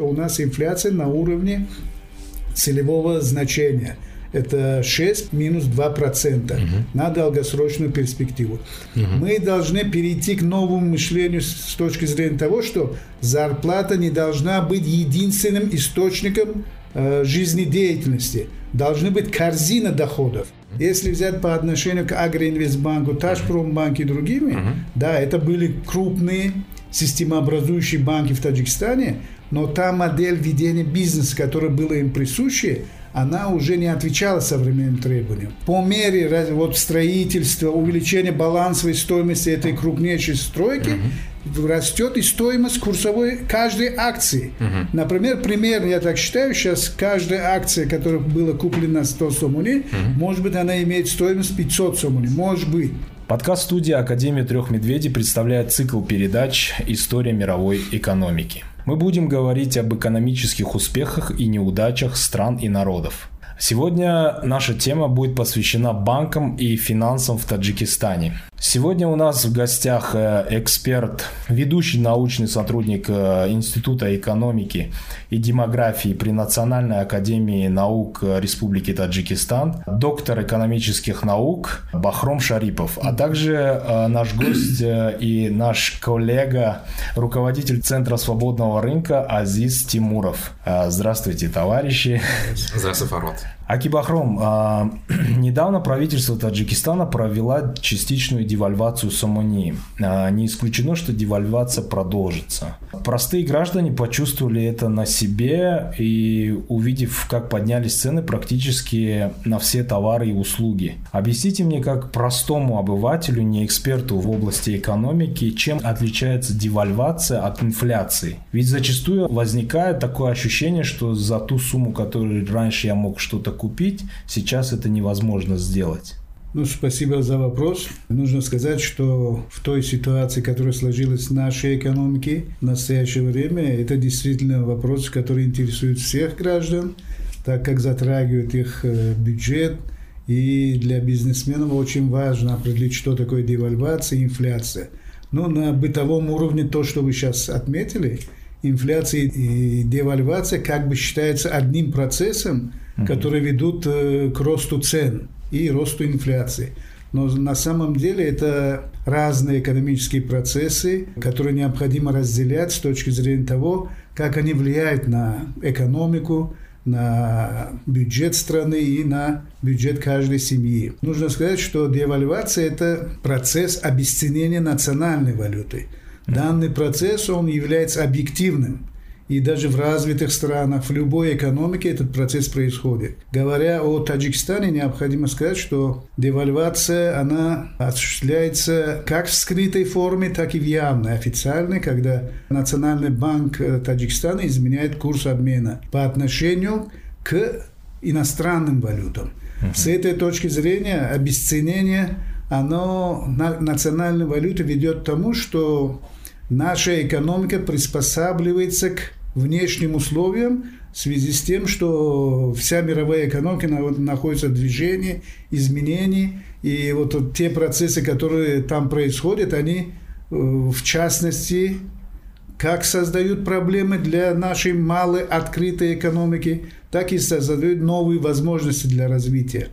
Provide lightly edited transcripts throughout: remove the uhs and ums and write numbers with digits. У нас инфляция на уровне целевого значения. Это 6 минус 2% на долгосрочную перспективу. Мы должны перейти к новому мышлению с точки зрения того, что зарплата не должна быть единственным источником жизнедеятельности. Должна быть корзина доходов. Если взять по отношению к Агроинвестбанку, Ташпромбанку и другими, да, это были крупные системообразующие банки в Таджикистане, но та модель ведения бизнеса, которая была им присуща, она уже не отвечала современным требованиям. По мере строительства, увеличения балансовой стоимости этой крупнейшей стройки растет и стоимость курсовой каждой акции. Например, примерно, я так считаю, сейчас каждая акция, которая была куплена 100 сомони, может быть, она имеет стоимость 500 сомони, может быть. Подкаст-студия «Академия трех медведей» представляет цикл передач «История мировой экономики». Мы будем говорить об экономических успехах и неудачах стран и народов. Сегодня наша тема будет посвящена банкам и финансам в Таджикистане. Сегодня у нас в гостях эксперт, ведущий научный сотрудник Института экономики и демографии при Национальной академии наук Республики Таджикистан, доктор экономических наук Бахром Шарипов, а также наш гость и наш коллега, руководитель Центра свободного рынка Азиз Тимуров. Здравствуйте, товарищи. Здравствуй, Фарод. Акибахром, недавно правительство Таджикистана провело частичную девальвацию сомони. Не исключено, что девальвация продолжится. Простые граждане почувствовали это на себе и, увидев, как поднялись цены практически на все товары и услуги. Объясните мне, как простому обывателю, не эксперту в области экономики, чем отличается девальвация от инфляции? Ведь зачастую возникает такое ощущение, что за ту сумму, которую раньше я мог что-то купить, сейчас это невозможно сделать. Спасибо за вопрос. Нужно сказать, что в той ситуации, которая сложилась в нашей экономике в настоящее время, это действительно вопрос, который интересует всех граждан, так как затрагивает их бюджет. И для бизнесменов очень важно определить, что такое девальвация и инфляция. Но на бытовом уровне то, что вы сейчас отметили, инфляция и девальвация как бы считаются одним процессом, которые ведут к росту цен и росту инфляции. Но на самом деле это разные экономические процессы, которые необходимо разделять с точки зрения того, как они влияют на экономику, на бюджет страны и на бюджет каждой семьи. Нужно сказать, что девальвация – это процесс обесценения национальной валюты. Данный процесс, он является объективным. И даже в развитых странах, в любой экономике этот процесс происходит. Говоря о Таджикистане, необходимо сказать, что девальвация, она осуществляется как в скрытой форме, так и в явной, официальной, когда Национальный банк Таджикистана изменяет курс обмена по отношению к иностранным валютам. С этой точки зрения обесценение, оно национальной валюты ведет к тому, что наша экономика приспосабливается к внешним условиям в связи с тем, что вся мировая экономика находится в движении, изменений. И вот те процессы, которые там происходят, они, в частности, как создают проблемы для нашей малой открытой экономики, так и создают новые возможности для развития.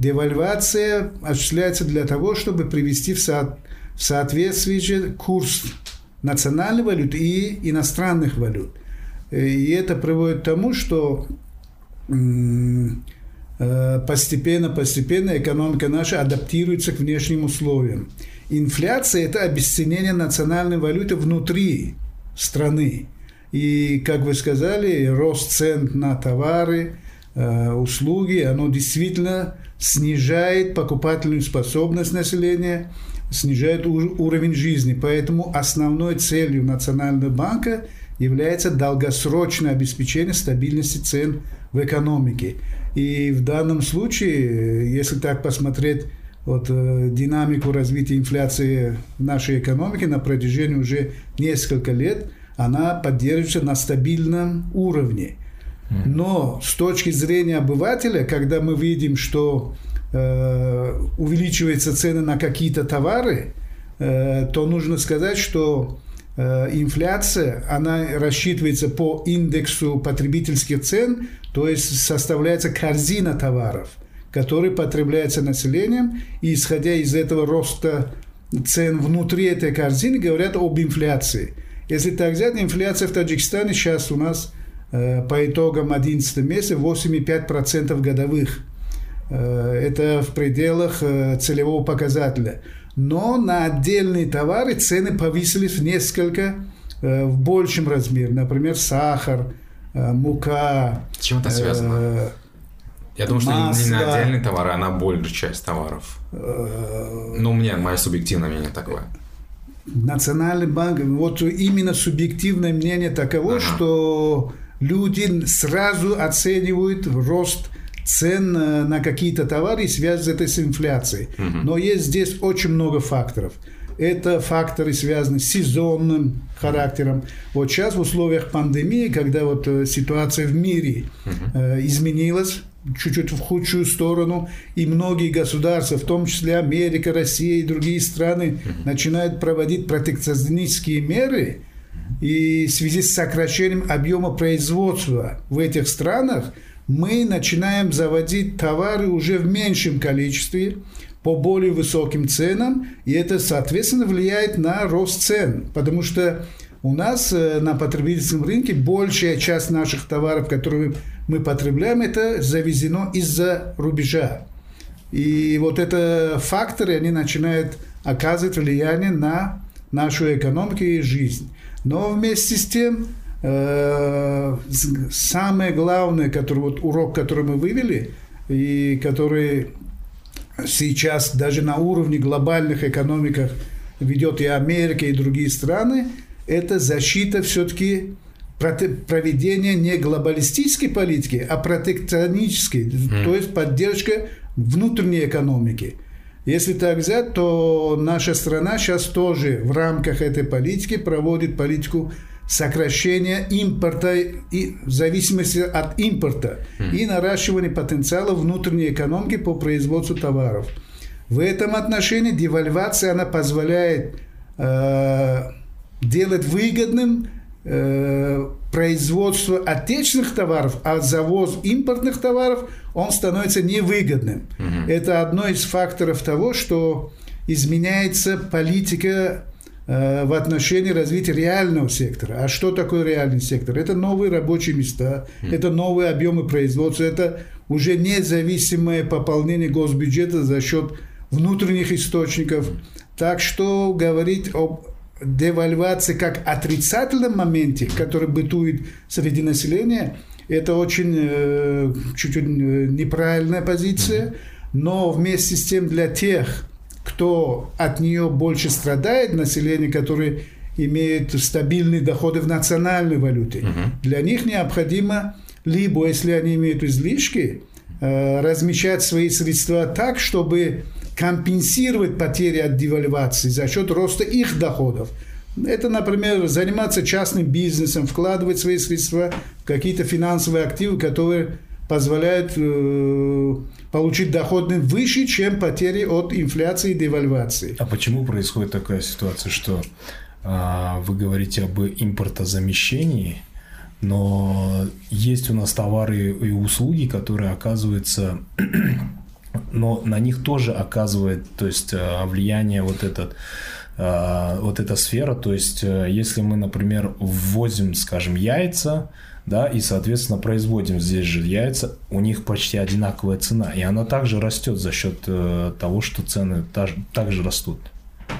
Девальвация осуществляется для того, чтобы привести в соответствие курс национальных валют и иностранных валют. И это приводит к тому, что постепенно экономика наша адаптируется к внешним условиям. Инфляция – это обесценение национальной валюты внутри страны. И, как вы сказали, рост цен на товары, услуги, оно действительно снижает покупательную способность населения, снижает уровень жизни. Поэтому основной целью Национального банка является долгосрочное обеспечение стабильности цен в экономике. И в данном случае, если так посмотреть динамику развития инфляции в нашей экономике на протяжении уже несколько лет, она поддерживается на стабильном уровне. Но с точки зрения обывателя, когда мы видим, что увеличиваются цены на какие-то товары, то нужно сказать, что инфляция, она рассчитывается по индексу потребительских цен, то есть составляется корзина товаров, которые потребляются населением, и исходя из этого роста цен внутри этой корзины говорят об инфляции. Если так взять, инфляция в Таджикистане сейчас у нас по итогам 11 месяца 8,5% годовых. Это в пределах целевого показателя. Но на отдельные товары цены повысились в большем размере. Например, сахар, мука. С чем это связано? Я думаю, что не на отдельные товары, а на большую часть товаров. Ну, у меня, мое субъективное мнение такое. Национальный банк, вот именно субъективное мнение таково, что люди сразу оценивают рост цен на какие-то товары и связывают это с инфляцией. Но есть здесь очень много факторов. Это факторы, связаны с сезонным характером. Вот сейчас в условиях пандемии, когда вот ситуация в мире изменилась чуть-чуть в худшую сторону, и многие государства, в том числе Америка, Россия и другие страны, начинают проводить протекционистские меры, и в связи с сокращением объема производства в этих странах мы начинаем заводить товары уже в меньшем количестве, по более высоким ценам, и это, соответственно, влияет на рост цен, потому что у нас на потребительском рынке большая часть наших товаров, которые мы потребляем, это завезено из-за рубежа. И вот это факторы, они начинают оказывать влияние на нашу экономику и жизнь. Но вместе с тем, самое главное, урок, который мы вывели, и который сейчас даже на уровне глобальных экономик ведет и Америка, и другие страны, это защита все-таки проведения не глобалистической политики, а протекционистской, то есть поддержка внутренней экономики. Если так взять, то наша страна сейчас тоже в рамках этой политики проводит политику сокращения импорта и зависимости от импорта и наращивания потенциала внутренней экономики по производству товаров. В этом отношении девальвация, она позволяет делать выгодным производство отечественных товаров, а завоз импортных товаров, он становится невыгодным. Это одно из факторов того, что изменяется политика в отношении развития реального сектора. А что такое реальный сектор? Это новые рабочие места, это новые объемы производства, это уже независимое пополнение госбюджета за счет внутренних источников. Так что говорить об девальвации как отрицательном моменте, который бытует среди населения, это очень чуть-чуть неправильная позиция, но вместе с тем для тех, кто от нее больше страдает, население, которое имеет стабильные доходы в национальной валюте, для них необходимо либо, если они имеют излишки, размещать свои средства так, чтобы компенсировать потери от девальвации за счет роста их доходов. Это, например, заниматься частным бизнесом, вкладывать свои средства в какие-то финансовые активы, которые позволяют получить доходы выше, чем потери от инфляции и девальвации. А почему происходит такая ситуация, что вы говорите об импортозамещении, но есть у нас товары и услуги, которые оказываются... но на них тоже оказывает, то есть, влияние вот эта сфера. То есть, если мы, например, ввозим, скажем, яйца, да, и, соответственно, производим здесь же яйца, у них почти одинаковая цена, и она также растет за счет того, что цены также растут.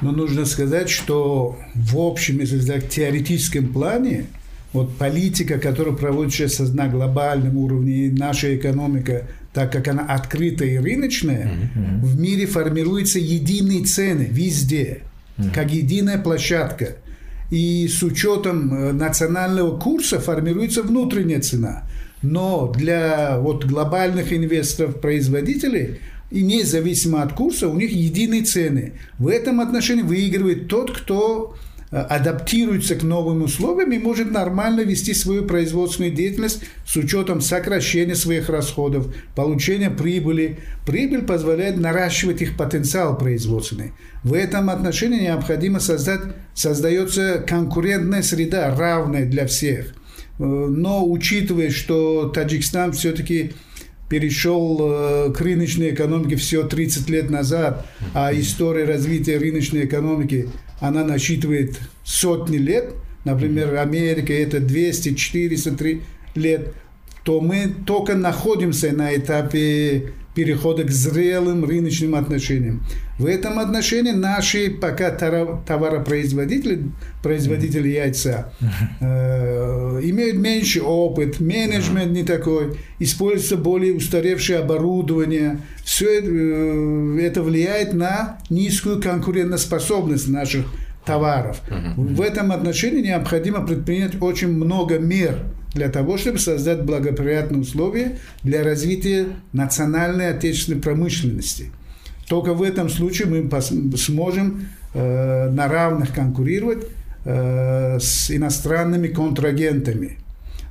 Но нужно сказать, что в общем, если сказать, теоретическом плане, вот политика, которую проводит сейчас на глобальном уровне, и наша экономика, так как она открытая и рыночная, в мире формируются единые цены везде, как единая площадка. И с учетом национального курса формируется внутренняя цена. Но для вот глобальных инвесторов, производителей, и независимо от курса, у них единые цены. В этом отношении выигрывает тот, кто адаптируется к новым условиям и может нормально вести свою производственную деятельность с учетом сокращения своих расходов, получения прибыли. Прибыль позволяет наращивать их потенциал производственный. В этом отношении необходимо создается конкурентная среда, равная для всех. Но учитывая, что Таджикистан все-таки перешел к рыночной экономике все 30 лет назад, а история развития рыночной экономики, она насчитывает сотни лет, например, Америка это 200-400 лет, то мы только находимся на этапе перехода к зрелым рыночным отношениям. В этом отношении наши пока товаропроизводители яйца имеют меньше опыт, менеджмент не такой, используется более устаревшее оборудование. Все это влияет на низкую конкурентоспособность наших товаров. В этом отношении необходимо предпринять очень много мер для того, чтобы создать благоприятные условия для развития национальной отечественной промышленности. Только в этом случае мы сможем на равных конкурировать с иностранными контрагентами.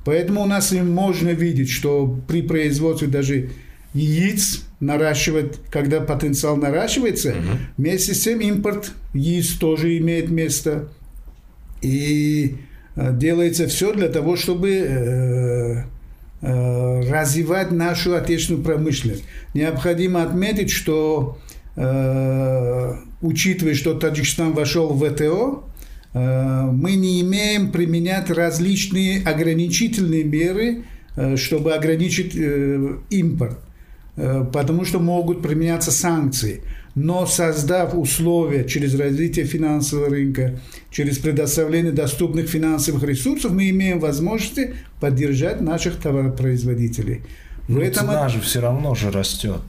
Поэтому у нас можно видеть, что при производстве даже яиц наращивать, когда потенциал наращивается, вместе с тем импорт яиц тоже имеет место. И делается все для того, чтобы развивать нашу отечественную промышленность. Необходимо отметить, что, учитывая, что Таджикистан вошел в ВТО, мы не имеем применять различные ограничительные меры, чтобы ограничить импорт, потому что могут применяться санкции. Но создав условия через развитие финансового рынка, через предоставление доступных финансовых ресурсов, мы имеем возможность поддержать наших товаропроизводителей. Но цена же все равно же растет.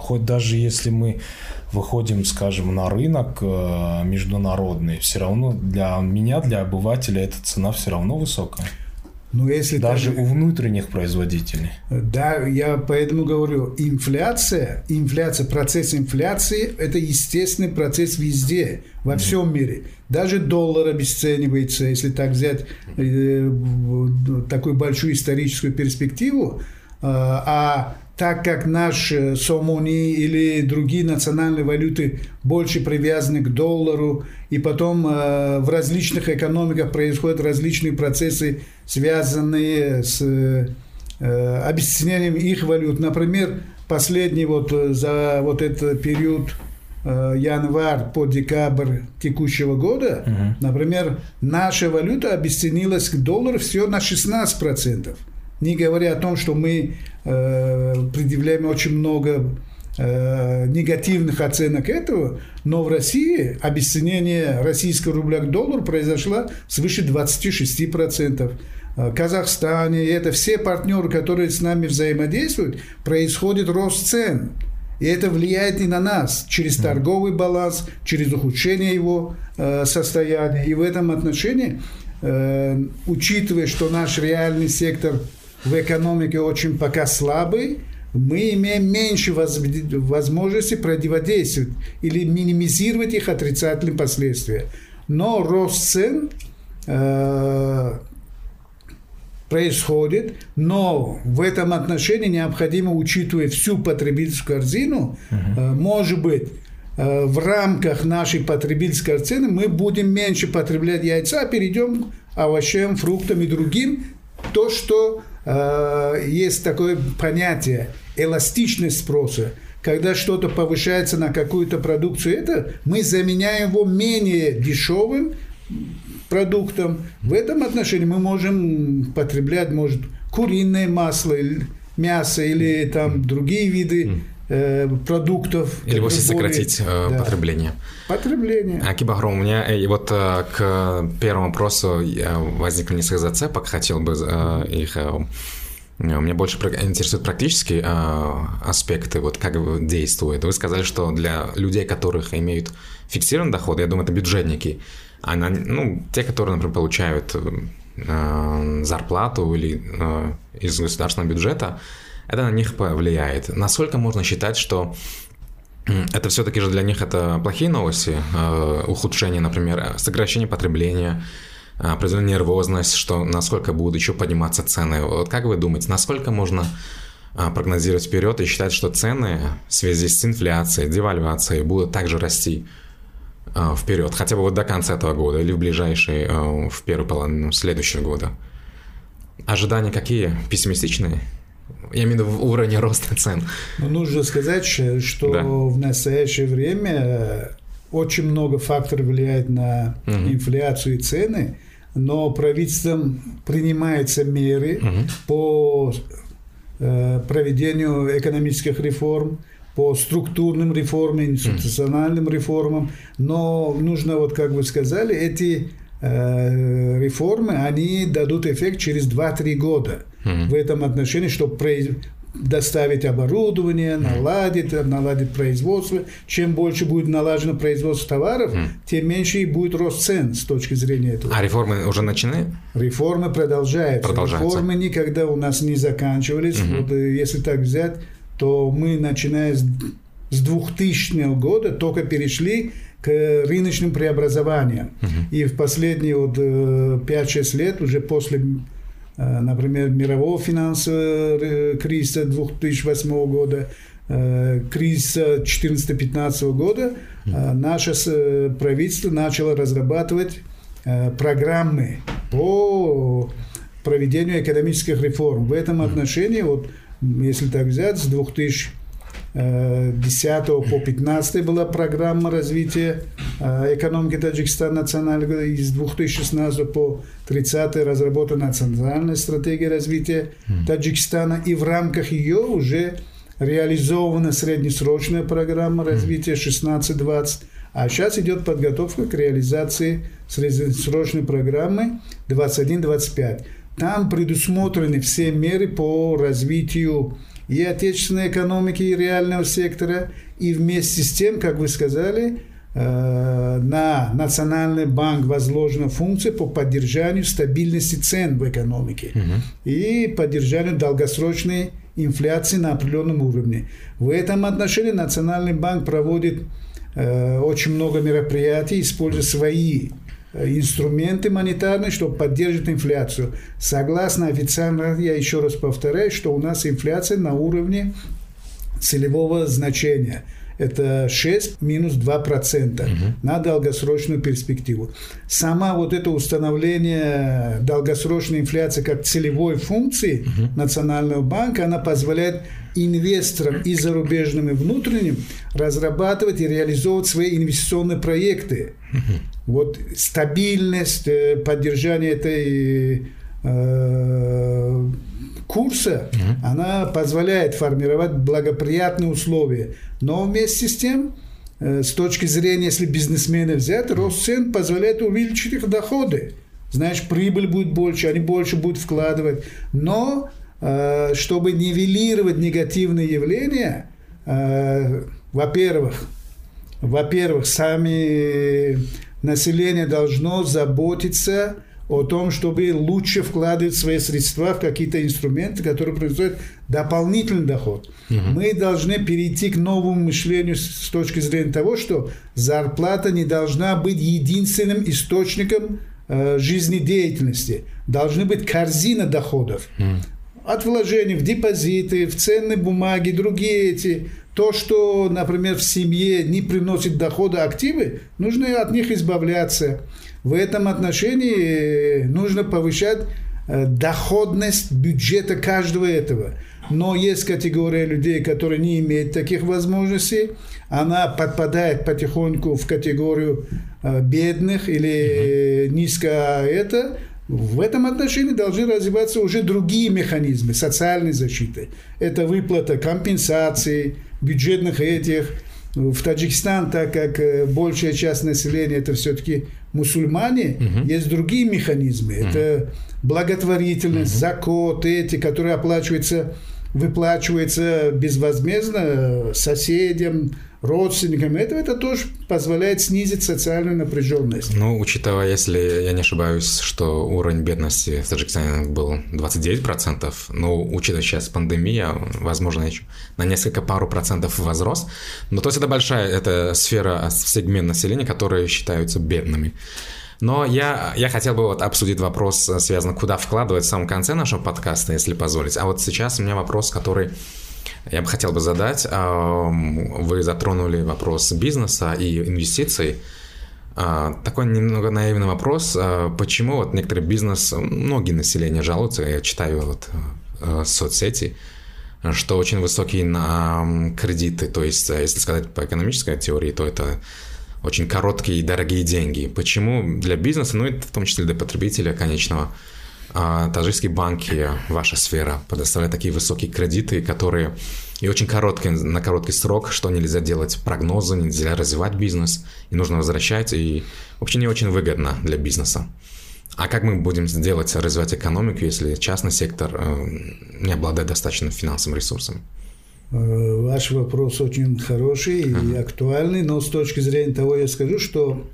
Хоть даже если мы выходим, скажем, на рынок международный, все равно для меня, для обывателя, эта цена все равно высокая. Но если даже у внутренних производителей. Да, я поэтому говорю, инфляция, процесс инфляции – это естественный процесс везде, во всем мире. Даже доллар обесценивается, если так взять такую большую историческую перспективу. А так как наш сомони или другие национальные валюты больше привязаны к доллару, и потом в различных экономиках происходят различные процессы, связанные с обесценением их валют. Например, последний за этот период январь по декабрь текущего года, например, наша валюта обесценилась к доллару всего на 16%. Не говоря о том, что мы предъявляем очень много негативных оценок этого, но в России обесценение российского рубля к доллару произошло свыше 26%. Казахстане, это все партнеры, которые с нами взаимодействуют, происходит рост цен. И это влияет и на нас через торговый баланс, через ухудшение его состояния. И в этом отношении, учитывая, что наш реальный сектор в экономике очень пока слабый, мы имеем меньше возможности противодействовать или минимизировать их отрицательные последствия. Но рост цен происходит, но в этом отношении необходимо, учитывая всю потребительскую корзину, может быть, в рамках нашей потребительской корзины мы будем меньше потреблять яйца, а перейдем к овощам, фруктам и другим. То, что есть такое понятие эластичность спроса, когда что-то повышается на какую-то продукцию, это мы заменяем его менее дешевым продуктом. В этом отношении мы можем потреблять, может, куриное масло, мясо или там другие виды продуктов. Или вовсе сократить потребление. Потребление. Акиб Бахром, у меня к первому вопросу возникло несколько зацепок, хотел бы их... Меня больше интересуют практические аспекты, как действует. Вы сказали, что для людей, которых имеют фиксированный доход, я думаю, это бюджетники, те, которые, например, получают зарплату или из государственного бюджета, это на них повлияет. Насколько можно считать, что Это все-таки же для них это плохие новости, ухудшение, например, сокращение потребления, определенная нервозность, что насколько будут еще подниматься цены. Вот как вы думаете, насколько можно прогнозировать вперед и считать, что цены в связи с инфляцией, девальвацией будут также расти вперед, хотя бы вот до конца этого года или в ближайшие, в первую половину следующего года? Ожидания какие? Пессимистичные? Я имею в виду уровень роста цен. Но нужно сказать, что в настоящее время очень много факторов влияет на инфляцию и цены, но правительством принимаются меры по проведению экономических реформ, по структурным реформам, институциональным реформам. Но нужно, вот как вы сказали, эти реформы, они дадут эффект через 2-3 года. В этом отношении, чтобы доставить оборудование, наладить производство. Чем больше будет налажено производство товаров, тем меньше и будет рост цен с точки зрения этого. А реформы уже начинают? Реформы продолжаются. Реформы никогда у нас не заканчивались. Вот, если так взять, то мы, начиная с 2000 года, только перешли к рыночным преобразованиям. И в последние 5-6 лет, уже после, например, мирового финансового кризиса 2008 года, кризиса 2014-2015 года, наше правительство начало разрабатывать программы по проведению экономических реформ. В этом отношении, вот, если так взять, с 2010 по 2015 была программа развития экономики Таджикистана национального, и с 2016 по 2030 разработана национальная стратегия развития Таджикистана, и в рамках ее уже реализована среднесрочная программа развития 16-20, а сейчас идет подготовка к реализации среднесрочной программы 21-25. Там предусмотрены все меры по развитию и отечественной экономики, и реального сектора, и вместе с тем, как вы сказали, на Национальный банк возложена функция по поддержанию стабильности цен в экономике и поддержанию долгосрочной инфляции на определенном уровне. В этом отношении Национальный банк проводит очень много мероприятий, используя свои инструменты монетарные, чтобы поддерживать инфляцию. Согласно официально, я еще раз повторяю, что у нас инфляция на уровне целевого значения. Это 6-2% на долгосрочную перспективу. Сама вот это установление долгосрочной инфляции как целевой функции Национального банка, она позволяет инвесторам и зарубежным, и внутренним разрабатывать и реализовывать свои инвестиционные проекты. Вот стабильность, поддержание этой курса, она позволяет формировать благоприятные условия. Но вместе с тем, с точки зрения, если бизнесмены взять, рост цен позволяет увеличить их доходы. Значит, прибыль будет больше, они больше будут вкладывать. Но, чтобы нивелировать негативные явления, во-первых, сами население должно заботиться о том, чтобы лучше вкладывать свои средства в какие-то инструменты, которые производят дополнительный доход. Мы должны перейти к новому мышлению с точки зрения того, что зарплата не должна быть единственным источником жизнедеятельности. Должна быть корзина доходов. От вложений в депозиты, в ценные бумаги, другие эти. То, что, например, в семье не приносит дохода активы, нужно от них избавляться. В этом отношении нужно повышать доходность бюджета каждого этого. Но есть категория людей, которые не имеют таких возможностей. Она подпадает потихоньку в категорию бедных или низко это. В этом отношении должны развиваться уже другие механизмы социальной защиты. Это выплата компенсаций, бюджетных этих. В Таджикистан, так как большая часть населения это все-таки мусульмане, есть другие механизмы. Это благотворительность, закот, эти, которые выплачиваются безвозмездно соседям, родственниками этого, это тоже позволяет снизить социальную напряженность. Ну, учитывая, если я не ошибаюсь, что уровень бедности в Таджикистане был 29%, но учитывая сейчас пандемия, возможно, еще на несколько пару процентов возрос. Но то есть это большая сфера, сегмент населения, которые считаются бедными. Но я хотел бы обсудить вопрос, связанный, куда вкладывать в самом конце нашего подкаста, если позволить. А вот сейчас у меня вопрос, который я бы хотел задать. Вы затронули вопрос бизнеса и инвестиций. Такой немного наивный вопрос. Почему вот некоторые бизнес, многие населения жалуются, я читаю вот соцсети, что очень высокие на кредиты. То есть, если сказать по экономической теории, то это очень короткие и дорогие деньги. Почему для бизнеса, ну и в том числе для потребителя конечного, таджикские банки, ваша сфера, предоставляют такие высокие кредиты, которые и очень короткие, на короткий срок, что нельзя делать прогнозы, нельзя развивать бизнес, и нужно возвращать, и вообще не очень выгодно для бизнеса. А как мы будем развивать экономику, если частный сектор не обладает достаточно финансовыми ресурсами? Ваш вопрос очень хороший и актуальный, но с точки зрения того я скажу, что,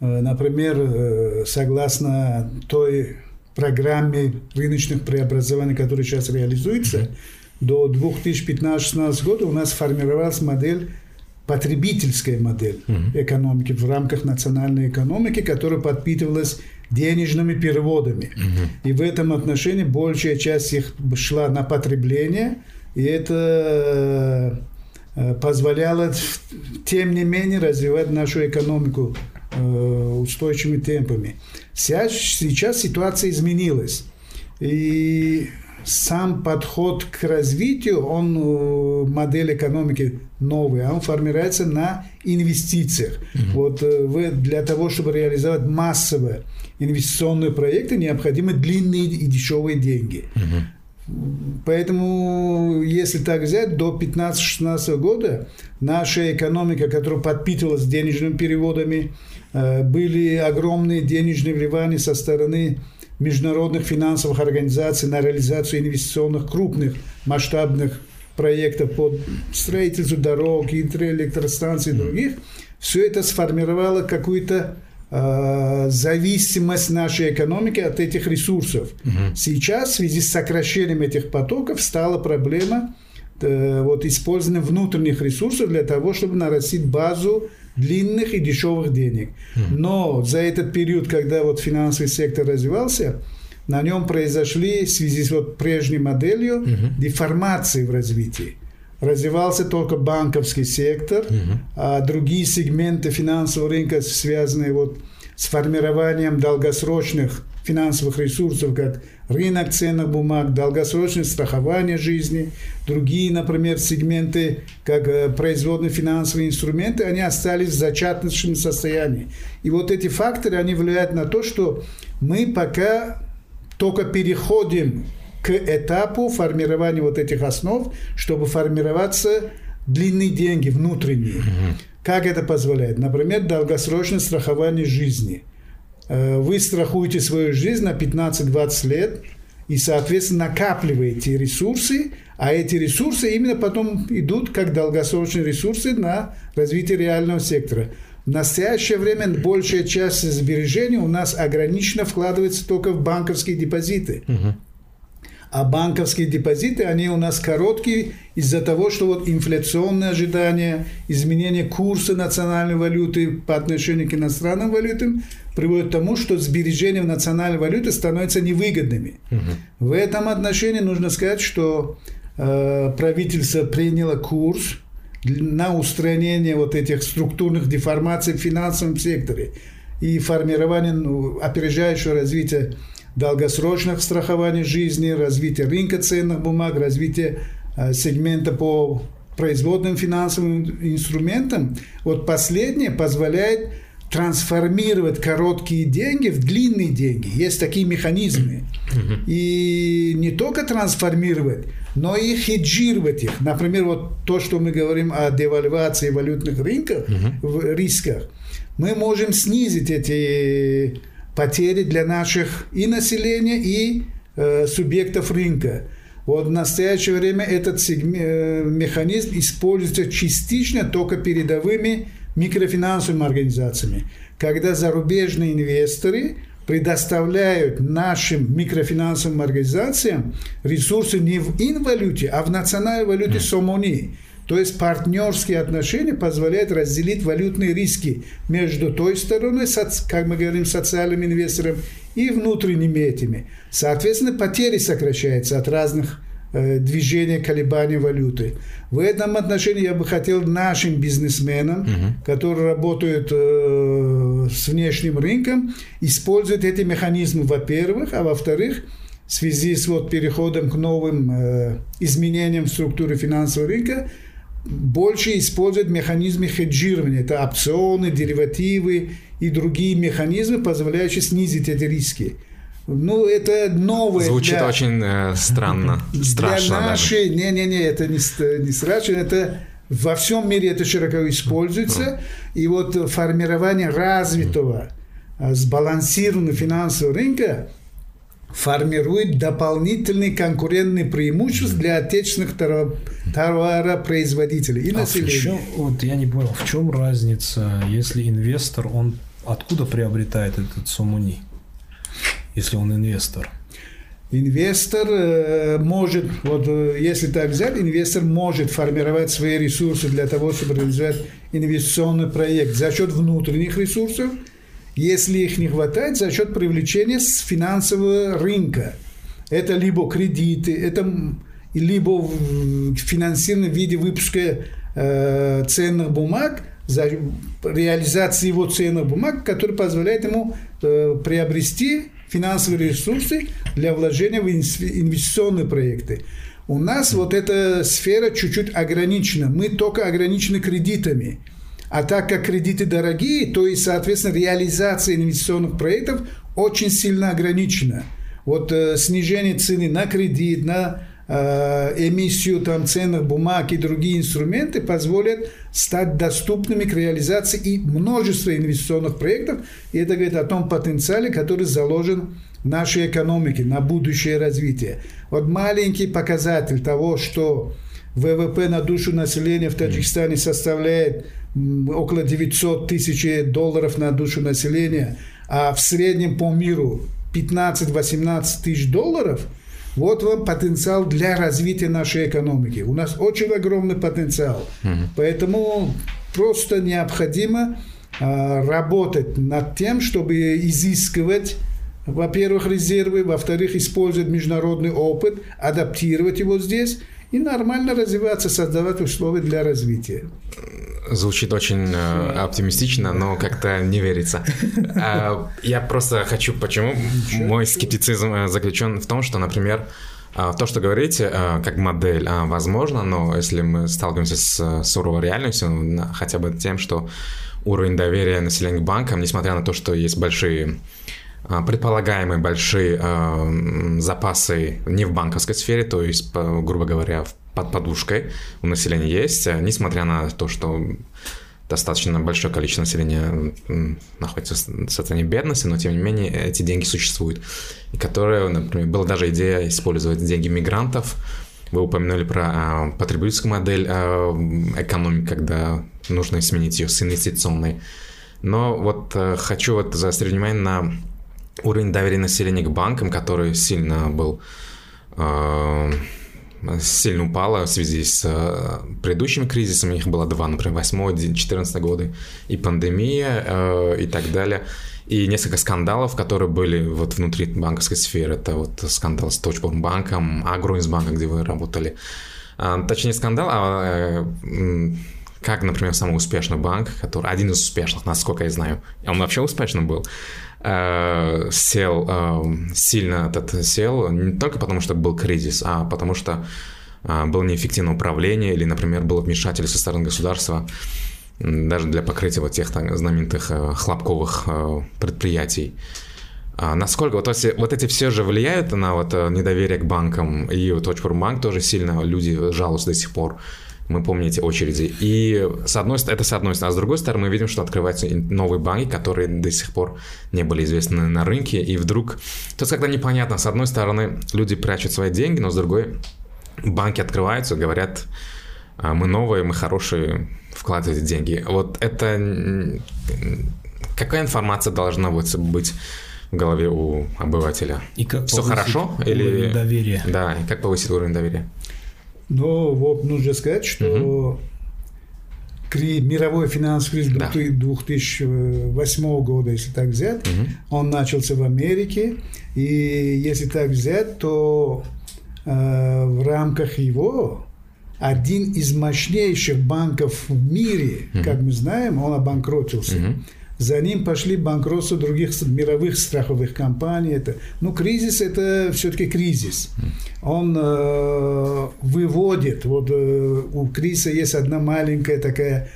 например, согласно той программе рыночных преобразований, которая сейчас реализуется, до 2015-2016 года у нас формировалась модель, потребительская модель экономики в рамках национальной экономики, которая подпитывалась денежными переводами. И в этом отношении большая часть их шла на потребление, и это позволяло, тем не менее, развивать нашу экономику устойчивыми темпами. Сейчас ситуация изменилась, и сам подход к развитию, модель экономики новая, он формируется на инвестициях. Вот для того, чтобы реализовать массовые инвестиционные проекты, необходимы длинные и дешевые деньги. Поэтому, если так взять, до 15-16 года наша экономика, которая подпитывалась денежными переводами, были огромные денежные вливания со стороны международных финансовых организаций на реализацию инвестиционных крупных масштабных проектов по строительству дорог, электростанций и других. Все это сформировало какую-то зависимость нашей экономики от этих ресурсов. Сейчас в связи с сокращением этих потоков стала проблема использования внутренних ресурсов для того, чтобы нарастить базу длинных и дешевых денег. Но за этот период, когда финансовый сектор развивался, на нем произошли в связи с прежней моделью деформации в развитии. Развивался только банковский сектор, а другие сегменты финансового рынка, связанные с формированием долгосрочных финансовых ресурсов, как рынок ценных бумаг, долгосрочное страхование жизни, другие, например, сегменты, как производные финансовые инструменты, они остались в зачаточном состоянии. И эти факторы, они влияют на то, что мы пока только переходим к этапу формирования этих основ, чтобы формироваться длинные деньги внутренние. Как это позволяет? Например, долгосрочное страхование жизни. Вы страхуете свою жизнь на 15-20 лет и, соответственно, накапливаете ресурсы, а эти ресурсы именно потом идут как долгосрочные ресурсы на развитие реального сектора. В настоящее время большая часть сбережений у нас ограниченно вкладывается только в банковские депозиты. А банковские депозиты, они у нас короткие из-за того, что инфляционные ожидания, изменение курса национальной валюты по отношению к иностранным валютам приводит к тому, что сбережения в национальной валюте становятся невыгодными. В этом отношении нужно сказать, что правительство приняло курс на устранение этих структурных деформаций в финансовом секторе и формирование опережающего развития долгосрочных страхований жизни, развития рынка ценных бумаг, развития сегмента по производным финансовым инструментам. Последнее позволяет трансформировать короткие деньги в длинные деньги. Есть такие механизмы. И не только трансформировать, но и хеджировать их. Например, то, что мы говорим о девальвации валютных рынков, рисках, мы можем снизить эти потери для наших и населения, и субъектов рынка. Вот в настоящее время этот механизм используется частично только передовыми микрофинансовыми организациями, когда зарубежные инвесторы предоставляют нашим микрофинансовым организациям ресурсы не в инвалюте, а в национальной валюте Сомали. То есть партнерские отношения позволяют разделить валютные риски между той стороной, как мы говорим, социальным инвестором, и внутренними этими. Соответственно, потери сокращаются от разных движений, колебаний валюты. В этом отношении я бы хотел нашим бизнесменам, которые работают с внешним рынком, использовать эти механизмы, во-первых, а во-вторых, в связи с переходом к новым изменениям в структуре финансового рынка, больше используют механизмы хеджирования. Это опционы, деривативы и другие механизмы, позволяющие снизить эти риски. Это новое. Звучит очень странно, страшно. Для нашей... Не, это не страшно, это во всем мире это широко используется. И формирование развитого, сбалансированного финансового рынка формирует дополнительные конкурентные преимущества для отечественных товаропроизводителей и населения. Я не понял, в чем разница, если инвестор, он откуда приобретает этот сомали, если он инвестор? Инвестор может, если так взять, инвестор может формировать свои ресурсы для того, чтобы реализовать инвестиционный проект за счет внутренних ресурсов, если их не хватает, за счет привлечения с финансового рынка. Это либо кредиты, это либо финансирование в виде выпуска ценных бумаг, за реализации его ценных бумаг, которые позволяют ему приобрести финансовые ресурсы для вложения в инвестиционные проекты. У нас эта сфера чуть-чуть ограничена. Мы только ограничены кредитами. А так как кредиты дорогие, то и, соответственно, реализация инвестиционных проектов очень сильно ограничена. Снижение цены на кредит, на эмиссию ценных бумаг и другие инструменты позволят стать доступными к реализации и множества инвестиционных проектов. И это говорит о том потенциале, который заложен в нашей экономике на будущее развитие. Маленький показатель того, что ВВП на душу населения в Таджикистане составляет около 900 тысяч долларов на душу населения, а в среднем по миру 15-18 тысяч долларов, вам потенциал для развития нашей экономики. У нас очень огромный потенциал. Поэтому просто необходимо работать над тем, чтобы изыскивать, во-первых, резервы, во-вторых, использовать международный опыт, адаптировать его здесь, и нормально развиваться, создавать условия для развития. Звучит очень оптимистично, но как-то не верится. Я просто хочу... Почему? Мой скептицизм заключен в том, что, например, то, что говорите, как модель, возможно, но если мы сталкиваемся с суровой реальностью, хотя бы тем, что уровень доверия населения к банкам, несмотря на то, что есть предполагаемые большие запасы не в банковской сфере, то есть, грубо говоря, под подушкой у населения есть, несмотря на то, что достаточно большое количество населения находится в состоянии бедности, но тем не менее эти деньги существуют. И которые, например, была даже идея использовать деньги мигрантов. Вы упомянули про потребительскую модель экономики, когда нужно сменить ее с инвестиционной. Но хочу заострить внимание на уровень доверия населения к банкам, который сильно упал в связи с предыдущими кризисами. Их было два, например, 2008-2014 годы, и пандемия, и так далее. И несколько скандалов, которые были внутри банковской сферы. Это скандал с Точпромбанком, Агроинсбанком, где вы работали. Точнее, скандал, как, например, самый успешный банк, который один из успешных, насколько я знаю, он вообще успешным был, сел не только потому, что был кризис, а потому что было неэффективное управление или, например, было вмешательство со стороны государства даже для покрытия тех знаменитых хлопковых предприятий. Насколько эти все же влияют на недоверие к банкам, и Точпромбанк тоже сильно люди жалуются до сих пор. мы помните очереди. И с одной стороны, это с одной стороны, а с другой стороны мы видим, что открываются новые банки, которые до сих пор не были известны на рынке, и вдруг... То есть, когда непонятно, с одной стороны, люди прячут свои деньги, но с другой банки открываются, говорят, мы новые, мы хорошие, вкладывайте деньги. Вот это... Какая информация должна быть в голове у обывателя? И как все хорошо или доверие? Да, и как повысить уровень доверия? Ну, вот нужно сказать, что мировой финансовый кризис 2008 года, если так взять, он начался в Америке, и если так взять, то в рамках его один из мощнейших банков в мире, как мы знаем, он обанкротился. За ним пошли банкротства других мировых страховых компаний. Кризис – это все-таки кризис. Он выводит, у кризиса есть одна маленькая такая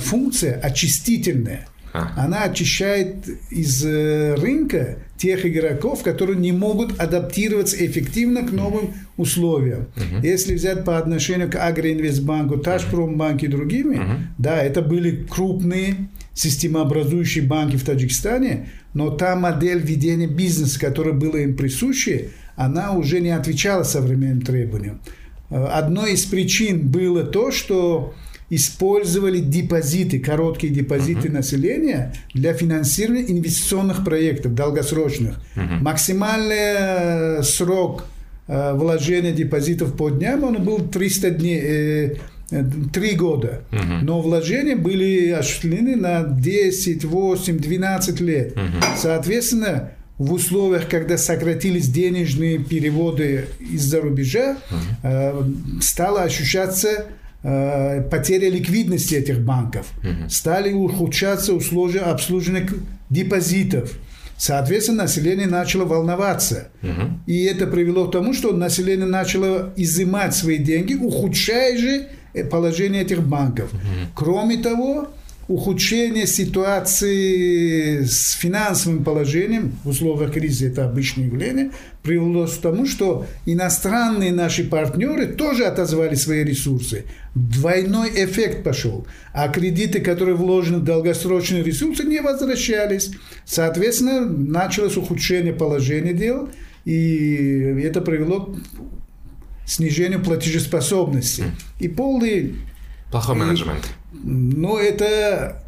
функция очистительная. Она очищает из рынка тех игроков, которые не могут адаптироваться эффективно к новым условиям. Если взять по отношению к Агроинвестбанку, Ташпромбанку и другими, да, это были крупные системообразующие банки в Таджикистане, но та модель ведения бизнеса, которая была им присуща, она уже не отвечала современным требованиям. Одной из причин было то, что использовали депозиты, короткие депозиты населения для финансирования инвестиционных проектов, долгосрочных. Максимальный срок вложения депозитов по дням, он был 300 дней, 3 года. Но вложения были осуществлены на 10, 8, 12 лет. Соответственно, в условиях, когда сократились денежные переводы из-за рубежа, стало ощущаться потеря ликвидности этих банков. Стали ухудшаться условия обслуживания депозитов. Соответственно, население начало волноваться. И это привело к тому, что население начало изымать свои деньги, ухудшая же положение этих банков. Кроме того, ухудшение ситуации с финансовым положением в условиях кризиса, это обычное явление, привело к тому, что иностранные наши партнеры тоже отозвали свои ресурсы. Двойной эффект пошел. А кредиты, которые вложены в долгосрочные ресурсы, не возвращались. Соответственно, началось ухудшение положения дел, и это привело к снижению платежеспособности. И полный... Плохой менеджмент. Но это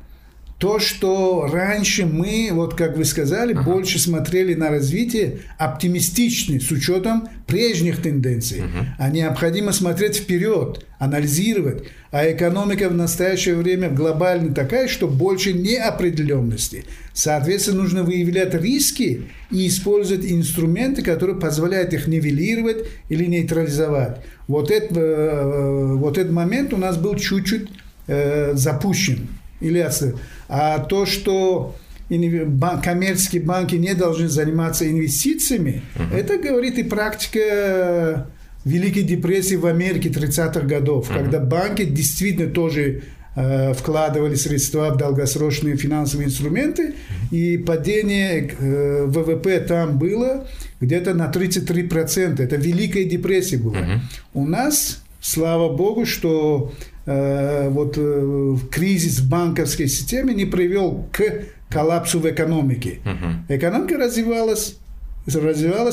то, что раньше мы, как вы сказали, больше смотрели на развитие оптимистично, с учетом прежних тенденций. А необходимо смотреть вперед, анализировать. А экономика в настоящее время глобально такая, что больше неопределенности. Соответственно, нужно выявлять риски и использовать инструменты, которые позволяют их нивелировать или нейтрализовать. Вот этот момент у нас был чуть-чуть запущен. А то, что коммерческие банки не должны заниматься инвестициями, это говорит и практика Великой депрессии в Америке 30-х годов, когда банки действительно тоже вкладывали средства в долгосрочные финансовые инструменты, и падение ВВП там было где-то на 33%. Это Великая депрессия была. У нас, слава богу, что кризис в банковской системе не привел к коллапсу в экономике. Экономика развивалась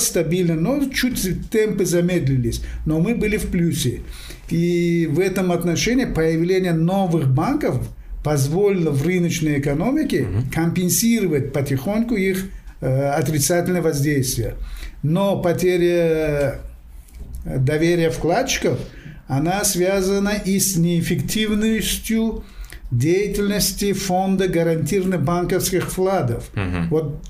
стабильно, но чуть темпы замедлились, но мы были в плюсе. И в этом отношении появление новых банков позволило в рыночной экономике компенсировать потихоньку их отрицательное воздействие. Но потеря доверия вкладчиков, она связана и с неэффективностью деятельности фонда гарантированных банковских вкладов.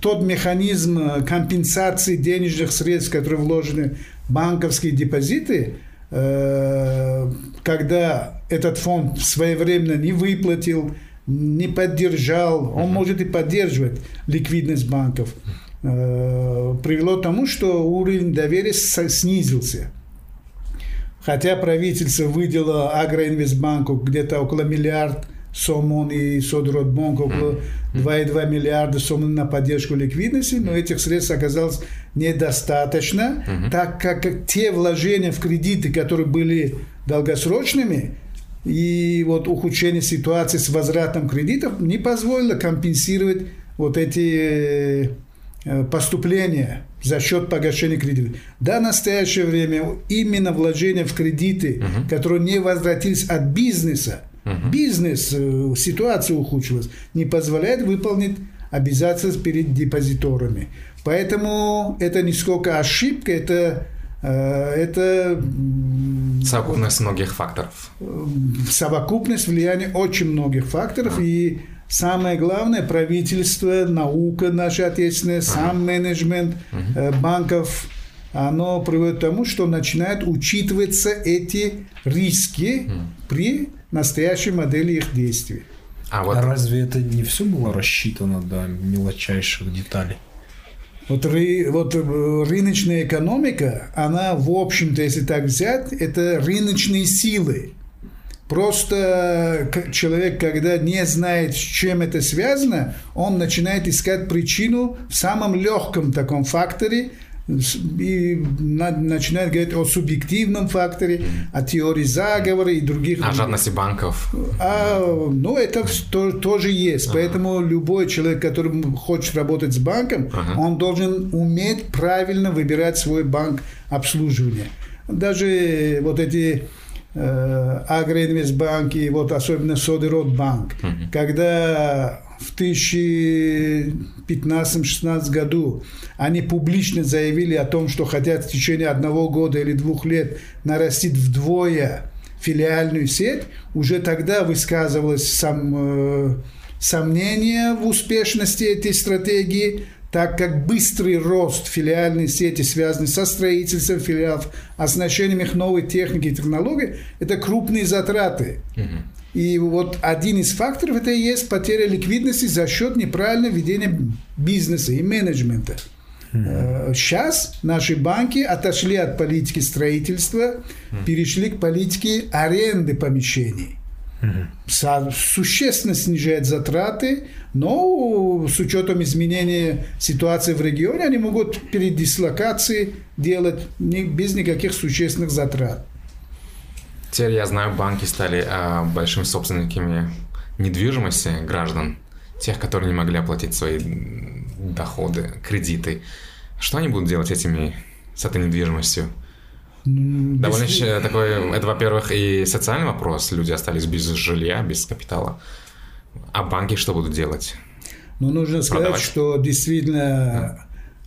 Тот механизм компенсации денежных средств, которые вложены в банковские депозиты, когда этот фонд своевременно не выплатил, не поддержал, он может и поддерживать ликвидность банков, привело к тому, что уровень доверия снизился. Хотя правительство выделило Агроинвестбанку где-то около миллиарда сомон и Содродбанку около 2,2 миллиарда сомон на поддержку ликвидности, но этих средств оказалось недостаточно, так как те вложения в кредиты, которые были долгосрочными, и вот ухудшение ситуации с возвратом кредитов не позволило компенсировать вот эти поступления за счет погашения кредитов. До настоящего времени именно вложения в кредиты, которые не возвратились от бизнеса, бизнес, ситуация ухудшилась, не позволяет выполнить обязательства перед депозиторами. Поэтому это не сколько ошибка, это совокупность многих факторов. Совокупность влияния очень многих факторов. И самое главное, правительство, наука наша отечественная, сам менеджмент банков, оно приводит к тому, что начинают учитываться эти риски при настоящей модели их действий. А вот... разве это не все было рассчитано до мелочайших деталей? Вот рыночная экономика, она, в общем-то, если так взять, это рыночные силы. Просто человек, когда не знает, с чем это связано, он начинает искать причину в самом легком таком факторе и начинает говорить о субъективном факторе, о теории заговора и других... О жадности банков. Ну, это тоже есть. Поэтому любой человек, который хочет работать с банком, он должен уметь правильно выбирать свой банк обслуживания. Даже вот эти... Агроинвестбанки, вот особенно Содеродбанк, когда в 2015-16 году они публично заявили о том, что хотят в течение 1 года или 2 лет нарастить вдвое филиальную сеть, уже тогда высказывалось сомнение в успешности этой стратегии, так как быстрый рост филиальной сети, связанный со строительством филиалов, оснащением их новой техники и технологий, это крупные затраты. И вот один из факторов – это и есть потеря ликвидности за счет неправильного ведения бизнеса и менеджмента. Сейчас наши банки отошли от политики строительства, перешли к политике аренды помещений. Существенно снижает затраты, но с учетом изменения ситуации в регионе они могут передислокации делать без никаких существенных затрат. Теперь я знаю, банки стали большими собственниками недвижимости граждан, тех, которые не могли оплатить свои доходы, кредиты. Что они будут делать с этой недвижимостью? Довольно такой, это, во-первых, и социальный вопрос. Люди остались без жилья, без капитала. А банки что будут делать? Ну, нужно сказать, что действительно